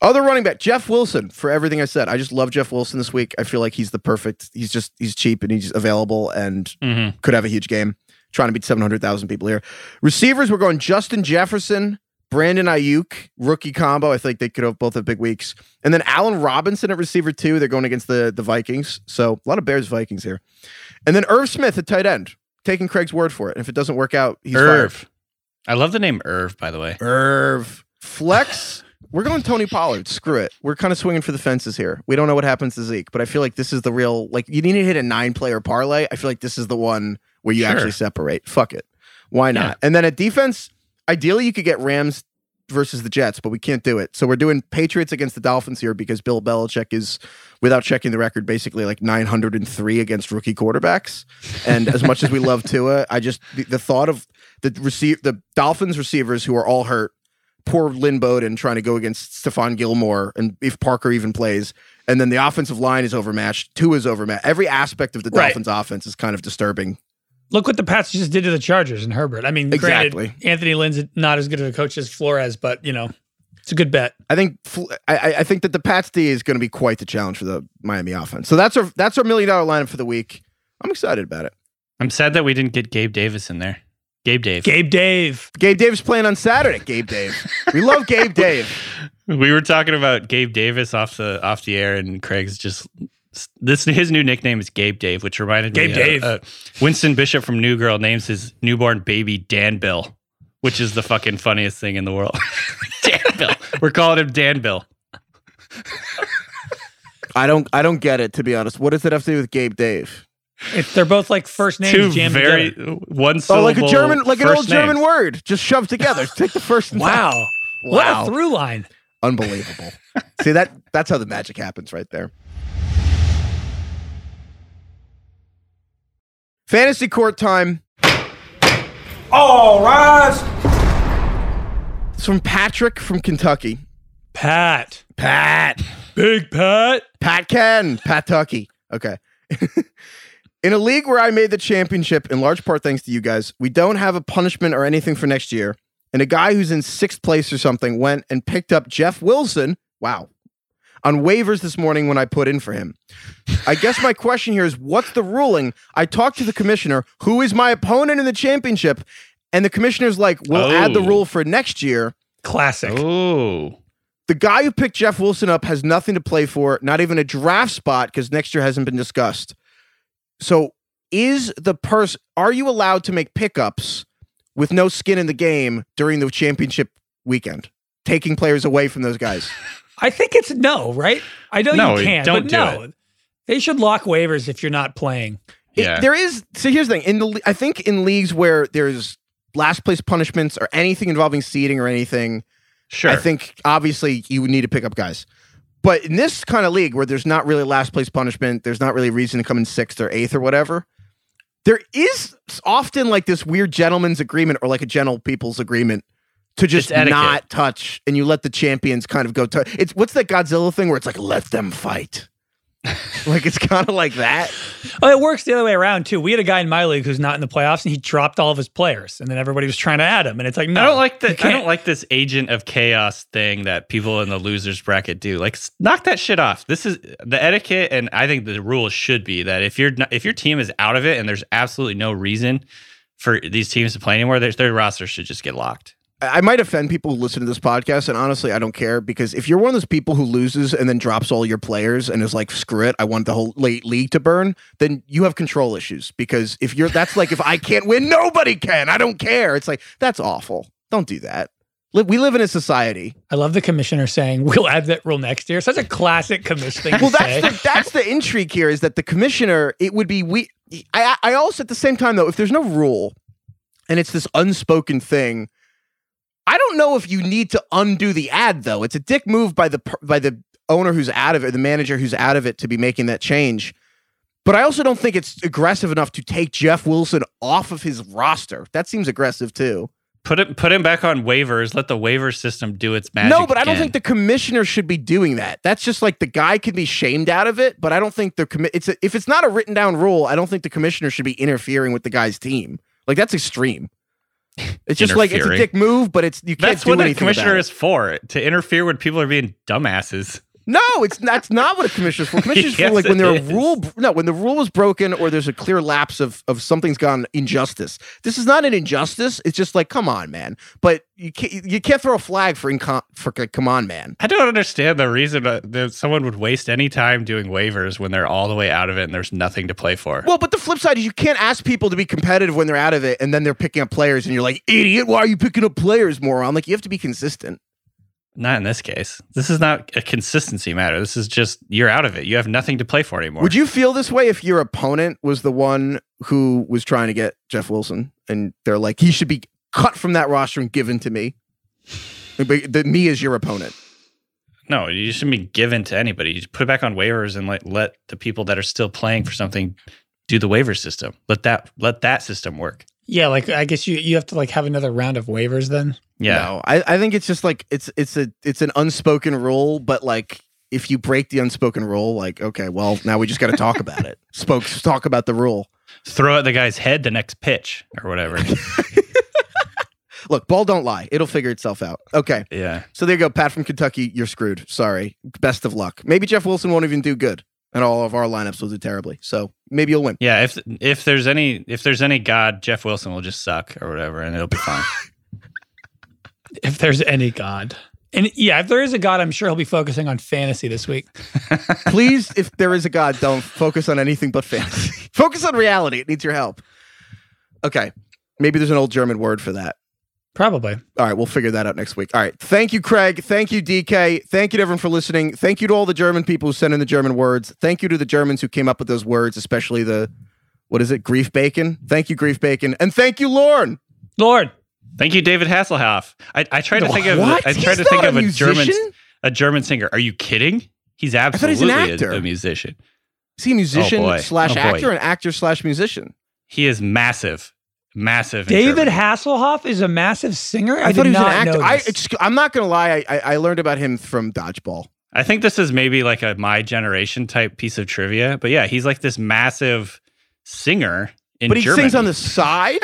Other running back, Jeff Wilson, for everything I said. I just love Jeff Wilson this week. I feel like he's the perfect. He's just, he's cheap and he's available and mm-hmm. could have a huge game. Trying to beat seven hundred thousand people here. Receivers, we're going Justin Jefferson, Brandon Ayuk, rookie combo. I think they could have both have big weeks. And then Allen Robinson at receiver two. They're going against the, the Vikings. So a lot of Bears-Vikings here. And then Irv Smith at tight end, taking Craig's word for it. And if it doesn't work out, he's Irv. Fired. I love the name Irv, by the way. Irv. Flex. We're going Tony Pollard. Screw it. We're kind of swinging for the fences here. We don't know what happens to Zeke, but I feel like this is the real, like, you need to hit a nine-player parlay. I feel like this is the one where you sure. actually separate. Fuck it. Why not? Yeah. And then at defense, ideally, you could get Rams versus the Jets, but we can't do it. So we're doing Patriots against the Dolphins here because Bill Belichick is, without checking the record, basically like nine hundred three against rookie quarterbacks. And as much as we love Tua, I just the, the thought of the receive the Dolphins receivers who are all hurt, poor Lynn Bowden trying to go against Stephon Gilmore, and if Parker even plays, and then the offensive line is overmatched, Tua is overmatched. Every aspect of the right. Dolphins' offense is kind of disturbing. Look what the Pats just did to the Chargers and Herbert. I mean, exactly. Granted, Anthony Lynn's not as good of a coach as Flores, but, you know, it's a good bet. I think I, I think that the Pats D is going to be quite the challenge for the Miami offense. So that's our that's our million-dollar lineup for the week. I'm excited about it. I'm sad that we didn't get Gabe Davis in there. Gabe Dave. Gabe Dave. Gabe Davis playing on Saturday. Gabe Dave. We love Gabe Dave. We were talking about Gabe Davis off the off the air, and Craig's just... This his new nickname is Gabe Dave, which reminded Gabe me Dave. Of uh, Winston Bishop from New Girl names his newborn baby Dan Bill, which is the fucking funniest thing in the world. Dan Bill. We're calling him Dan Bill. I don't I don't get it, to be honest. What does it have to do with Gabe Dave? If they're both like first names Two jammed very together. One syllable. Oh, like a German like an old names. German word just shoved together. Take the first and wow. Time. What wow. a through line. Unbelievable. See that that's how the magic happens right there. Fantasy court time. All rise. It's from Patrick from Kentucky. Pat. Pat. Big Pat. Pat Ken. Pat Tucky. Okay. In a league where I made the championship, in large part thanks to you guys, we don't have a punishment or anything for next year. And a guy who's in sixth place or something went and picked up Jeff Wilson. Wow. on waivers this morning when I put in for him. I guess my question here is, what's the ruling? I talked to the commissioner, who is my opponent in the championship, and the commissioner's like, we'll oh. add the rule for next year. Classic. Oh. The guy who picked Jeff Wilson up has nothing to play for, not even a draft spot, because next year hasn't been discussed. So is the person, are you allowed to make pickups with no skin in the game during the championship weekend, taking players away from those guys? I think it's no, right? I know no, you can, don't but do no. It. They should lock waivers if you're not playing. It, yeah. There is, so here's the thing. In the, I think in leagues where there's last place punishments or anything involving seeding or anything, sure, I think obviously you would need to pick up guys. But in this kind of league where there's not really last place punishment, there's not really reason to come in sixth or eighth or whatever, there is often like this weird gentleman's agreement or like a gentle people's agreement to just not touch, and you let the champions kind of go touch. It's what's that Godzilla thing where it's like, let them fight. Like, it's kind of like that. Oh, it works the other way around too. We had a guy in my league who's not in the playoffs, and he dropped all of his players, and then everybody was trying to add him. And it's like, no, I don't like the I don't like this agent of chaos thing that people in the losers bracket do. Like, knock that shit off. This is the etiquette, and I think the rule should be that if you're not, if your team is out of it, and there's absolutely no reason for these teams to play anymore, their, their roster should just get locked. I might offend people who listen to this podcast, and honestly, I don't care, because if you're one of those people who loses and then drops all your players and is like, screw it, I want the whole late league to burn, then you have control issues, because if you're, that's like, if I can't win, nobody can. I don't care. It's like, that's awful. Don't do that. We live in a society. I love the commissioner saying, we'll add that rule next year. Such a classic commission thing well, to that's say. Well, that's the intrigue here, is that the commissioner, it would be, we. I, I also, at the same time, though, if there's no rule and it's this unspoken thing, I don't know if you need to undo the ad, though. It's a dick move by the by the owner who's out of it, the manager who's out of it, to be making that change. But I also don't think it's aggressive enough to take Jeff Wilson off of his roster. That seems aggressive, too. Put him, put him back on waivers. Let the waiver system do its magic. No, but I don't again. think the commissioner should be doing that. That's just like the guy can be shamed out of it, but I don't think the commi- it's a, if it's not a written down rule, I don't think the commissioner should be interfering with the guy's team. Like, that's extreme. It's just like, it's a dick move, but it's you can't that's do anything. That's what the commissioner is for, to interfere when people are being dumbasses. No, it's that's not what a commissioner's for. Commissioner's yes, for like when there is. a rule no, when the rule is broken or there's a clear lapse of of something's gone injustice. This is not an injustice. It's just like, come on, man. But you can't you can't throw a flag for incom- for come on, man. I don't understand the reason that someone would waste any time doing waivers when they're all the way out of it and there's nothing to play for. Well, but the flip side is you can't ask people to be competitive when they're out of it and then they're picking up players and you're like, idiot, why are you picking up players, moron? Like, you have to be consistent. Not in this case. This is not a consistency matter. This is just, you're out of it. You have nothing to play for anymore. Would you feel this way if your opponent was the one who was trying to get Jeff Wilson and they're like, he should be cut from that roster and given to me? But me is your opponent. No, you shouldn't be given to anybody. You just put it back on waivers and like let the people that are still playing for something do the waiver system. Let that let that system work. Yeah, like I guess you, you have to like have another round of waivers then. Yeah, no, I, I think it's just like it's it's a it's an unspoken rule, but like if you break the unspoken rule, like okay, well now we just got to talk about it. Spokes talk about the rule. Throw at the guy's head the next pitch or whatever. Look, ball don't lie; it'll figure itself out. Okay, yeah. So there you go, Pat from Kentucky. You're screwed. Sorry. Best of luck. Maybe Jeff Wilson won't even do good, and all of our lineups will do terribly. So maybe you'll win. Yeah, if if there's any if there's any God, Jeff Wilson will just suck or whatever, and it'll be fine. If there's any God. And yeah, if there is a God, I'm sure he'll be focusing on fantasy this week. Please, if there is a God, don't focus on anything but fantasy. Focus on reality. It needs your help. Okay. Maybe there's an old German word for that. Probably. All right, we'll figure that out next week. All right. Thank you, Craig. Thank you, D K. Thank you to everyone for listening. Thank you to all the German people who sent in the German words. Thank you to the Germans who came up with those words, especially the, what is it, Grief Bacon? Thank you, Grief Bacon. And thank you, Lorne. Lorne. Thank you, David Hasselhoff. I, I tried to think of what? I tried he's to think of a, a German a German singer. Are you kidding? He's absolutely I he's a, a musician. Is he a musician oh slash oh actor and actor slash musician? He is massive, massive. David Hasselhoff is a massive singer. I, I thought he was an actor. I, I'm not gonna lie. I, I learned about him from Dodgeball. I think this is maybe like a My Generation type piece of trivia, but yeah, he's like this massive singer. In but he German. Sings on the side?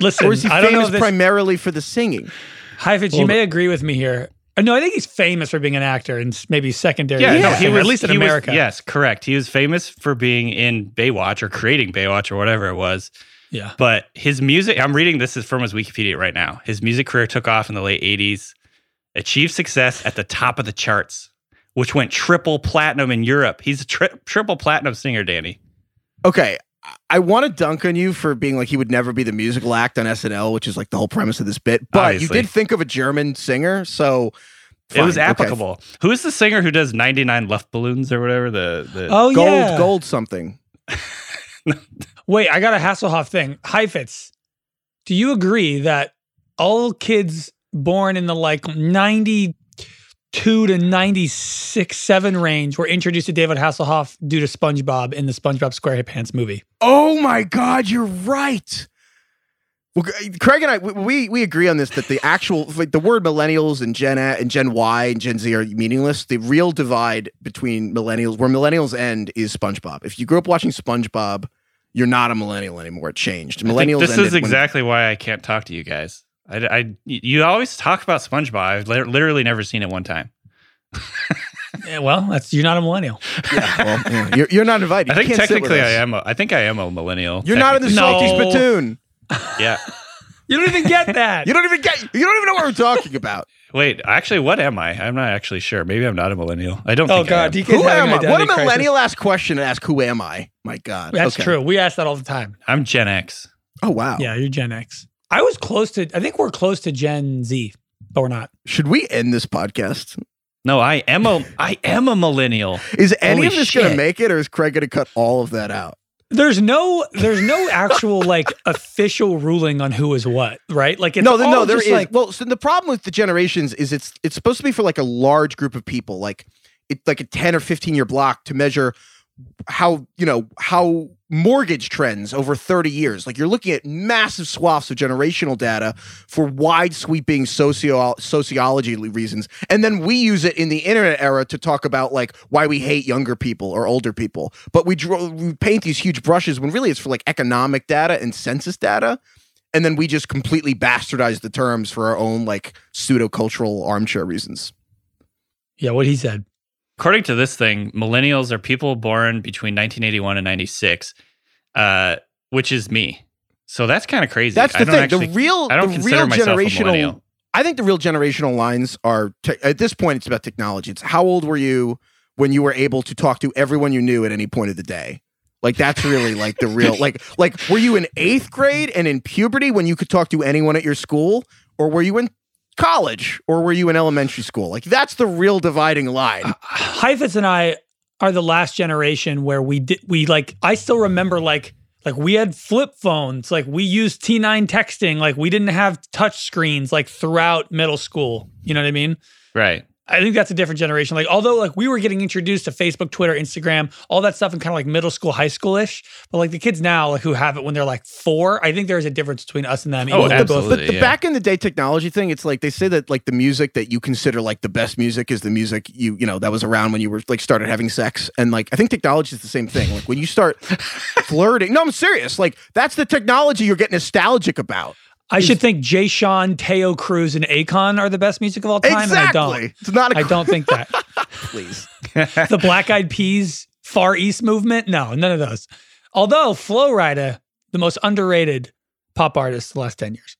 Listen, or is he famous I don't know this... primarily for the singing? Heifetz, well, you may agree with me here. No, I think he's famous for being an actor and maybe secondary. Yeah, no, he was, at least in America. Was, yes, correct. He was famous for being in Baywatch or creating Baywatch or whatever it was. Yeah. But his music, I'm reading this is from his Wikipedia right now. His music career took off in the late eighties, achieved success at the top of the charts, which went triple platinum in Europe. He's a tri- triple platinum singer, Danny. Okay. I want to dunk on you for being like he would never be the musical act on S N L, which is like the whole premise of this bit. But obviously, you did think of a German singer, so fine. It was applicable. Okay. Who is the singer who does ninety-nine Luft Balloons or whatever? The, the oh gold, yeah, gold something. Wait, I got a Hasselhoff thing. Heifetz, do you agree that all kids born in the like ninety-two to ninety-six, seven range were introduced to David Hasselhoff due to SpongeBob in the SpongeBob SquarePants movie? Oh my God, you're right. Well, Craig and I, we we agree on this, that the actual, like the word millennials and Gen A and Gen Y and Gen Z are meaningless. The real divide between millennials, where millennials end, is SpongeBob. If you grew up watching SpongeBob, you're not a millennial anymore. It changed. Millennials. This is exactly when, why I can't talk to you guys. I, I, you always talk about SpongeBob. I've literally never seen it one time. Yeah, well, that's you're not a millennial. Yeah, well, yeah, you're, you're not invited. I think technically I am. A, I think I am a millennial. You're not in the salty no. spittoon. Yeah, you don't even get that. You don't even get. You don't even know what we're talking about. Wait, actually, what am I? I'm not actually sure. Maybe I'm not a millennial. I don't. Oh think God, I am. Who am I? What a millennial ass question to ask. Who am I? My God, that's okay. True. We ask that all the time. I'm Gen X. Oh wow. Yeah, you're Gen X. I was close to, I think we're close to Gen Z, but we're not. Should we end this podcast? No, I am a, I am a millennial. Is any Holy of this going to make it, or is Craig going to cut all of that out? There's no, there's no actual like official ruling on who is what, right? Like it's no, all no, there just is. Like, well, so the problem with the generations is it's it's supposed to be for like a large group of people, like it's like a ten or fifteen year block to measure how, you know, how mortgage trends over thirty years. Like you're looking at massive swaths of generational data for wide sweeping socio- sociology reasons. And then we use it in the internet era to talk about like why we hate younger people or older people. But we, draw, we paint these huge brushes when really it's for like economic data and census data. And then we just completely bastardize the terms for our own like pseudo-cultural armchair reasons. Yeah, what he said. According to this thing, millennials are people born between nineteen eighty-one and ninety-six, uh, which is me. So that's kind of crazy. That's the I don't thing. Actually, the real, I don't the real generational. I think the real generational lines are te- at this point. It's about technology. It's how old were you when you were able to talk to everyone you knew at any point of the day? Like that's really like the real. Like like were you in eighth grade and in puberty when you could talk to anyone at your school, or were you in college, or were you in elementary school? Like that's the real dividing line. Uh, Heifetz and I are the last generation where we did we like I still remember like like we had flip phones, like we used T nine texting, like we didn't have touch screens like throughout middle school. You know what I mean? Right. I think that's a different generation. Like although like we were getting introduced to Facebook, Twitter, Instagram, all that stuff in kind of like middle school, high school-ish. But like the kids now like who have it when they're like four, I think there's a difference between us and them. Oh, absolutely, both. But the yeah. back in the day technology thing, it's like they say that like the music that you consider like the best music is the music you you know that was around when you were like started having sex. And like I think technology is the same thing. Like when you start flirting. No, I'm serious. Like that's the technology you're getting nostalgic about. I should think Jay Sean, Teo Cruz, and Akon are the best music of all time, exactly. And I don't. It's not a I don't think that. Please. The Black Eyed Peas, Far East movement? No, none of those. Although Flo Rida, the most underrated pop artist the last ten years.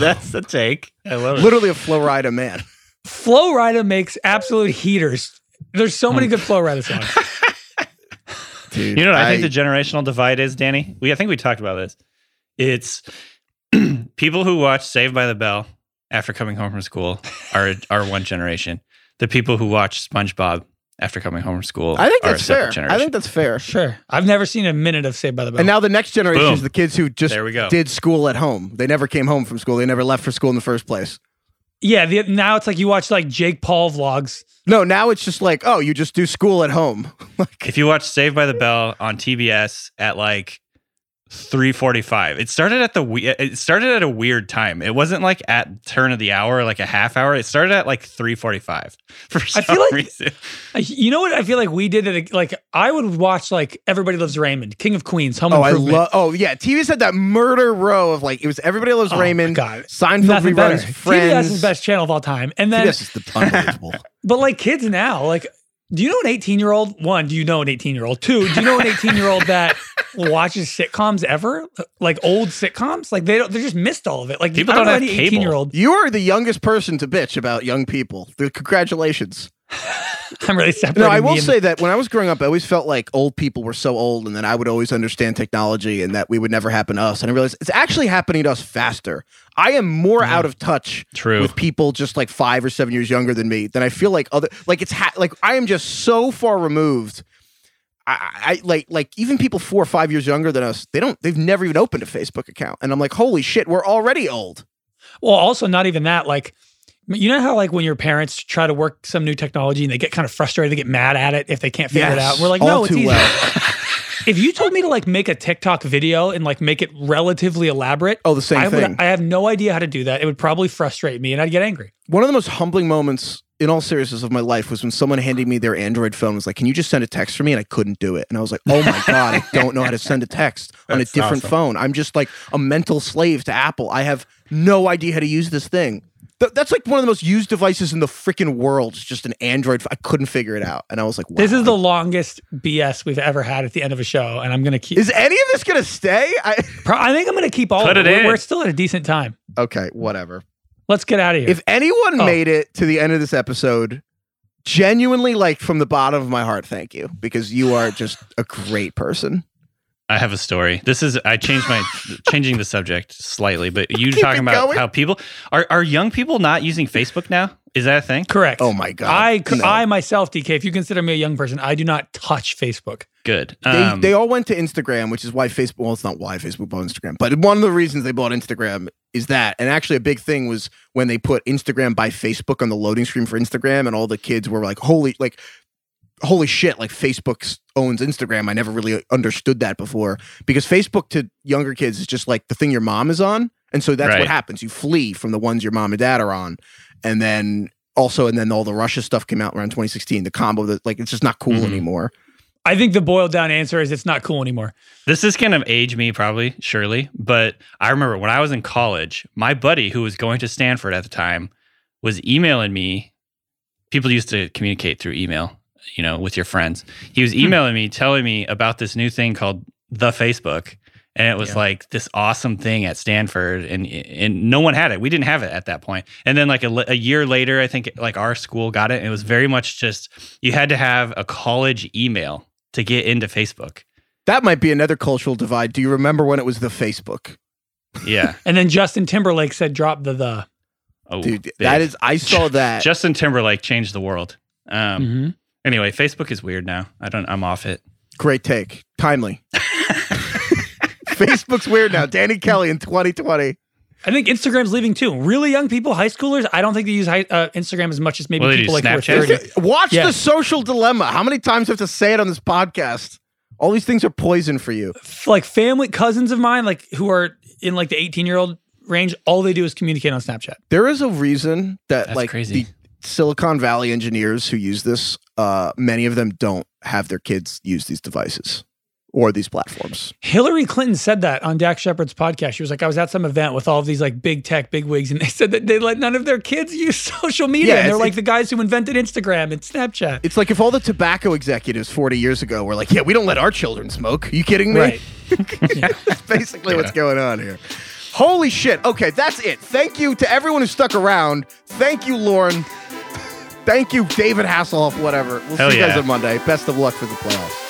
That's the take. I love it. Literally a Flo Rida man. Flo Rida makes absolute heaters. There's so many good Flo Rida songs. Dude, you know what I, I think the generational divide is, Danny? We I think we talked about this. It's people who watch Saved by the Bell after coming home from school are are one generation. The people who watch SpongeBob after coming home from school I think are that's a separate fair. Generation. I think that's fair. Sure. I've never seen a minute of Saved by the Bell. And now the next generation Boom. Is the kids who just did school at home. They never came home from school. They never left for school in the first place. Yeah, the, now it's like you watch like Jake Paul vlogs. No, now it's just like, oh, you just do school at home. Like, if you watch Saved by the Bell on T B S at like three forty-five. It started at the we- it started at a weird time. It wasn't like at turn of the hour, like a half hour. It started at like three forty-five for some I feel like, reason. You know what? I feel like we did it. Like I would watch like Everybody Loves Raymond, King of Queens, Home oh, Improvement. I lo- oh yeah, T V S had that murder row of like it was Everybody Loves oh, Raymond, God. Seinfeld Nothing reruns, better. Friends. T V S is the best channel of all time. And then T V S is the unbelievable. But like kids now, like. Do you know an eighteen-year-old? One, do you know an eighteen-year-old? Two, do you know an eighteen-year-old that watches sitcoms ever? Like old sitcoms? Like they don't, they just missed all of it. Like people I don't, don't know have any eighteen-year-old. You are the youngest person to bitch about young people. Congratulations. I'm really separating. No, I will say that when I was growing up, I always felt like old people were so old and that I would always understand technology and that we would never happen to us. And I realized it's actually happening to us faster. I am more mm. out of touch True. With people just like five or seven years younger than me than I feel like other, like it's ha- like I am just so far removed. I, I like, like even people four or five years younger than us, they don't, they've never even opened a Facebook account. And I'm like, holy shit, we're already old. Well, also not even that, like, you know how like when your parents try to work some new technology and they get kind of frustrated, they get mad at it if they can't figure yes, it out. We're like, no, it's easy. Well. If you told me to like make a TikTok video and like make it relatively elaborate, oh, the same I thing. Would, I have no idea how to do that. It would probably frustrate me and I'd get angry. One of the most humbling moments in all seriousness of my life was when someone handed me their Android phone and was like, can you just send a text for me? And I couldn't do it. And I was like, oh my God, I don't know how to send a text on a different awesome. Phone. I'm just like a mental slave to Apple. I have no idea how to use this thing. Th- that's like one of the most used devices in the freaking world. It's just an Android. F- I couldn't figure it out. And I was like, wow. This is the longest B S we've ever had at the end of a show. And I'm going to keep. Is any of this going to stay? I, Pro- I think I'm going to keep all Put of it. it in. We're still at a decent time. Okay, whatever. Let's get out of here. If anyone oh. made it to the end of this episode, genuinely, like from the bottom of my heart, thank you. Because you are just a great person. I have a story. This is I changed my changing the subject slightly, but you Keep talking about going. How people are are young people not using Facebook now? Is that a thing? Correct. Oh my God. I no. I myself, D K, if you consider me a young person, I do not touch Facebook. Good. Um, they, they all went to Instagram, which is why Facebook. Well, it's not why Facebook bought Instagram, but one of the reasons they bought Instagram is that. And actually, a big thing was when they put Instagram by Facebook on the loading screen for Instagram, and all the kids were like, "Holy like." holy shit, like Facebook owns Instagram. I never really understood that before because Facebook to younger kids is just like the thing your mom is on. And so that's right. what happens. You flee from the ones your mom and dad are on. And then also, and then all the Russia stuff came out around twenty sixteen, the combo that like, it's just not cool mm-hmm. anymore. I think the boiled down answer is it's not cool anymore. This is going to age me probably, surely. But I remember when I was in college, my buddy who was going to Stanford at the time was emailing me. People used to communicate through email. You know, with your friends. He was emailing me, telling me about this new thing called the Facebook. And it was yeah. like this awesome thing at Stanford. And and no one had it. We didn't have it at that point. And then like a, a year later, I think like our school got it. And it was very much just, you had to have a college email to get into Facebook. That might be another cultural divide. Do you remember when it was the Facebook? Yeah. And then Justin Timberlake said, drop the the. Oh, dude, big. That is, I saw that. Justin Timberlake changed the world. Um mm-hmm. Anyway, Facebook is weird now. I don't, I'm off it. Great take. Timely. Facebook's weird now. Danny Kelly in twenty twenty. I think Instagram's leaving too. Really young people, high schoolers, I don't think they use high, uh, Instagram as much as maybe well, people like Snapchat. It, watch yeah. The Social Dilemma. How many times do I have to say it on this podcast? All these things are poison for you. Like family, cousins of mine, like who are in like the eighteen-year-old range, all they do is communicate on Snapchat. There is a reason that That's like crazy. The Silicon Valley engineers who use this, uh, many of them don't have their kids use these devices or these platforms. Hillary Clinton said that on Dax Shepard's podcast. She was like, I was at some event with all of these like big tech bigwigs, and they said that they let none of their kids use social media. Yeah, and they're like the guys who invented Instagram and Snapchat. It's like if all the tobacco executives forty years ago were like, yeah, we don't let our children smoke. Are you kidding me? Right. That's basically yeah. what's going on here. Holy shit. Okay, that's it. Thank you to everyone who stuck around. Thank you, Lauren. Thank you, David Hasselhoff, whatever. We'll Hell see you yeah. guys on Monday. Best of luck for the playoffs.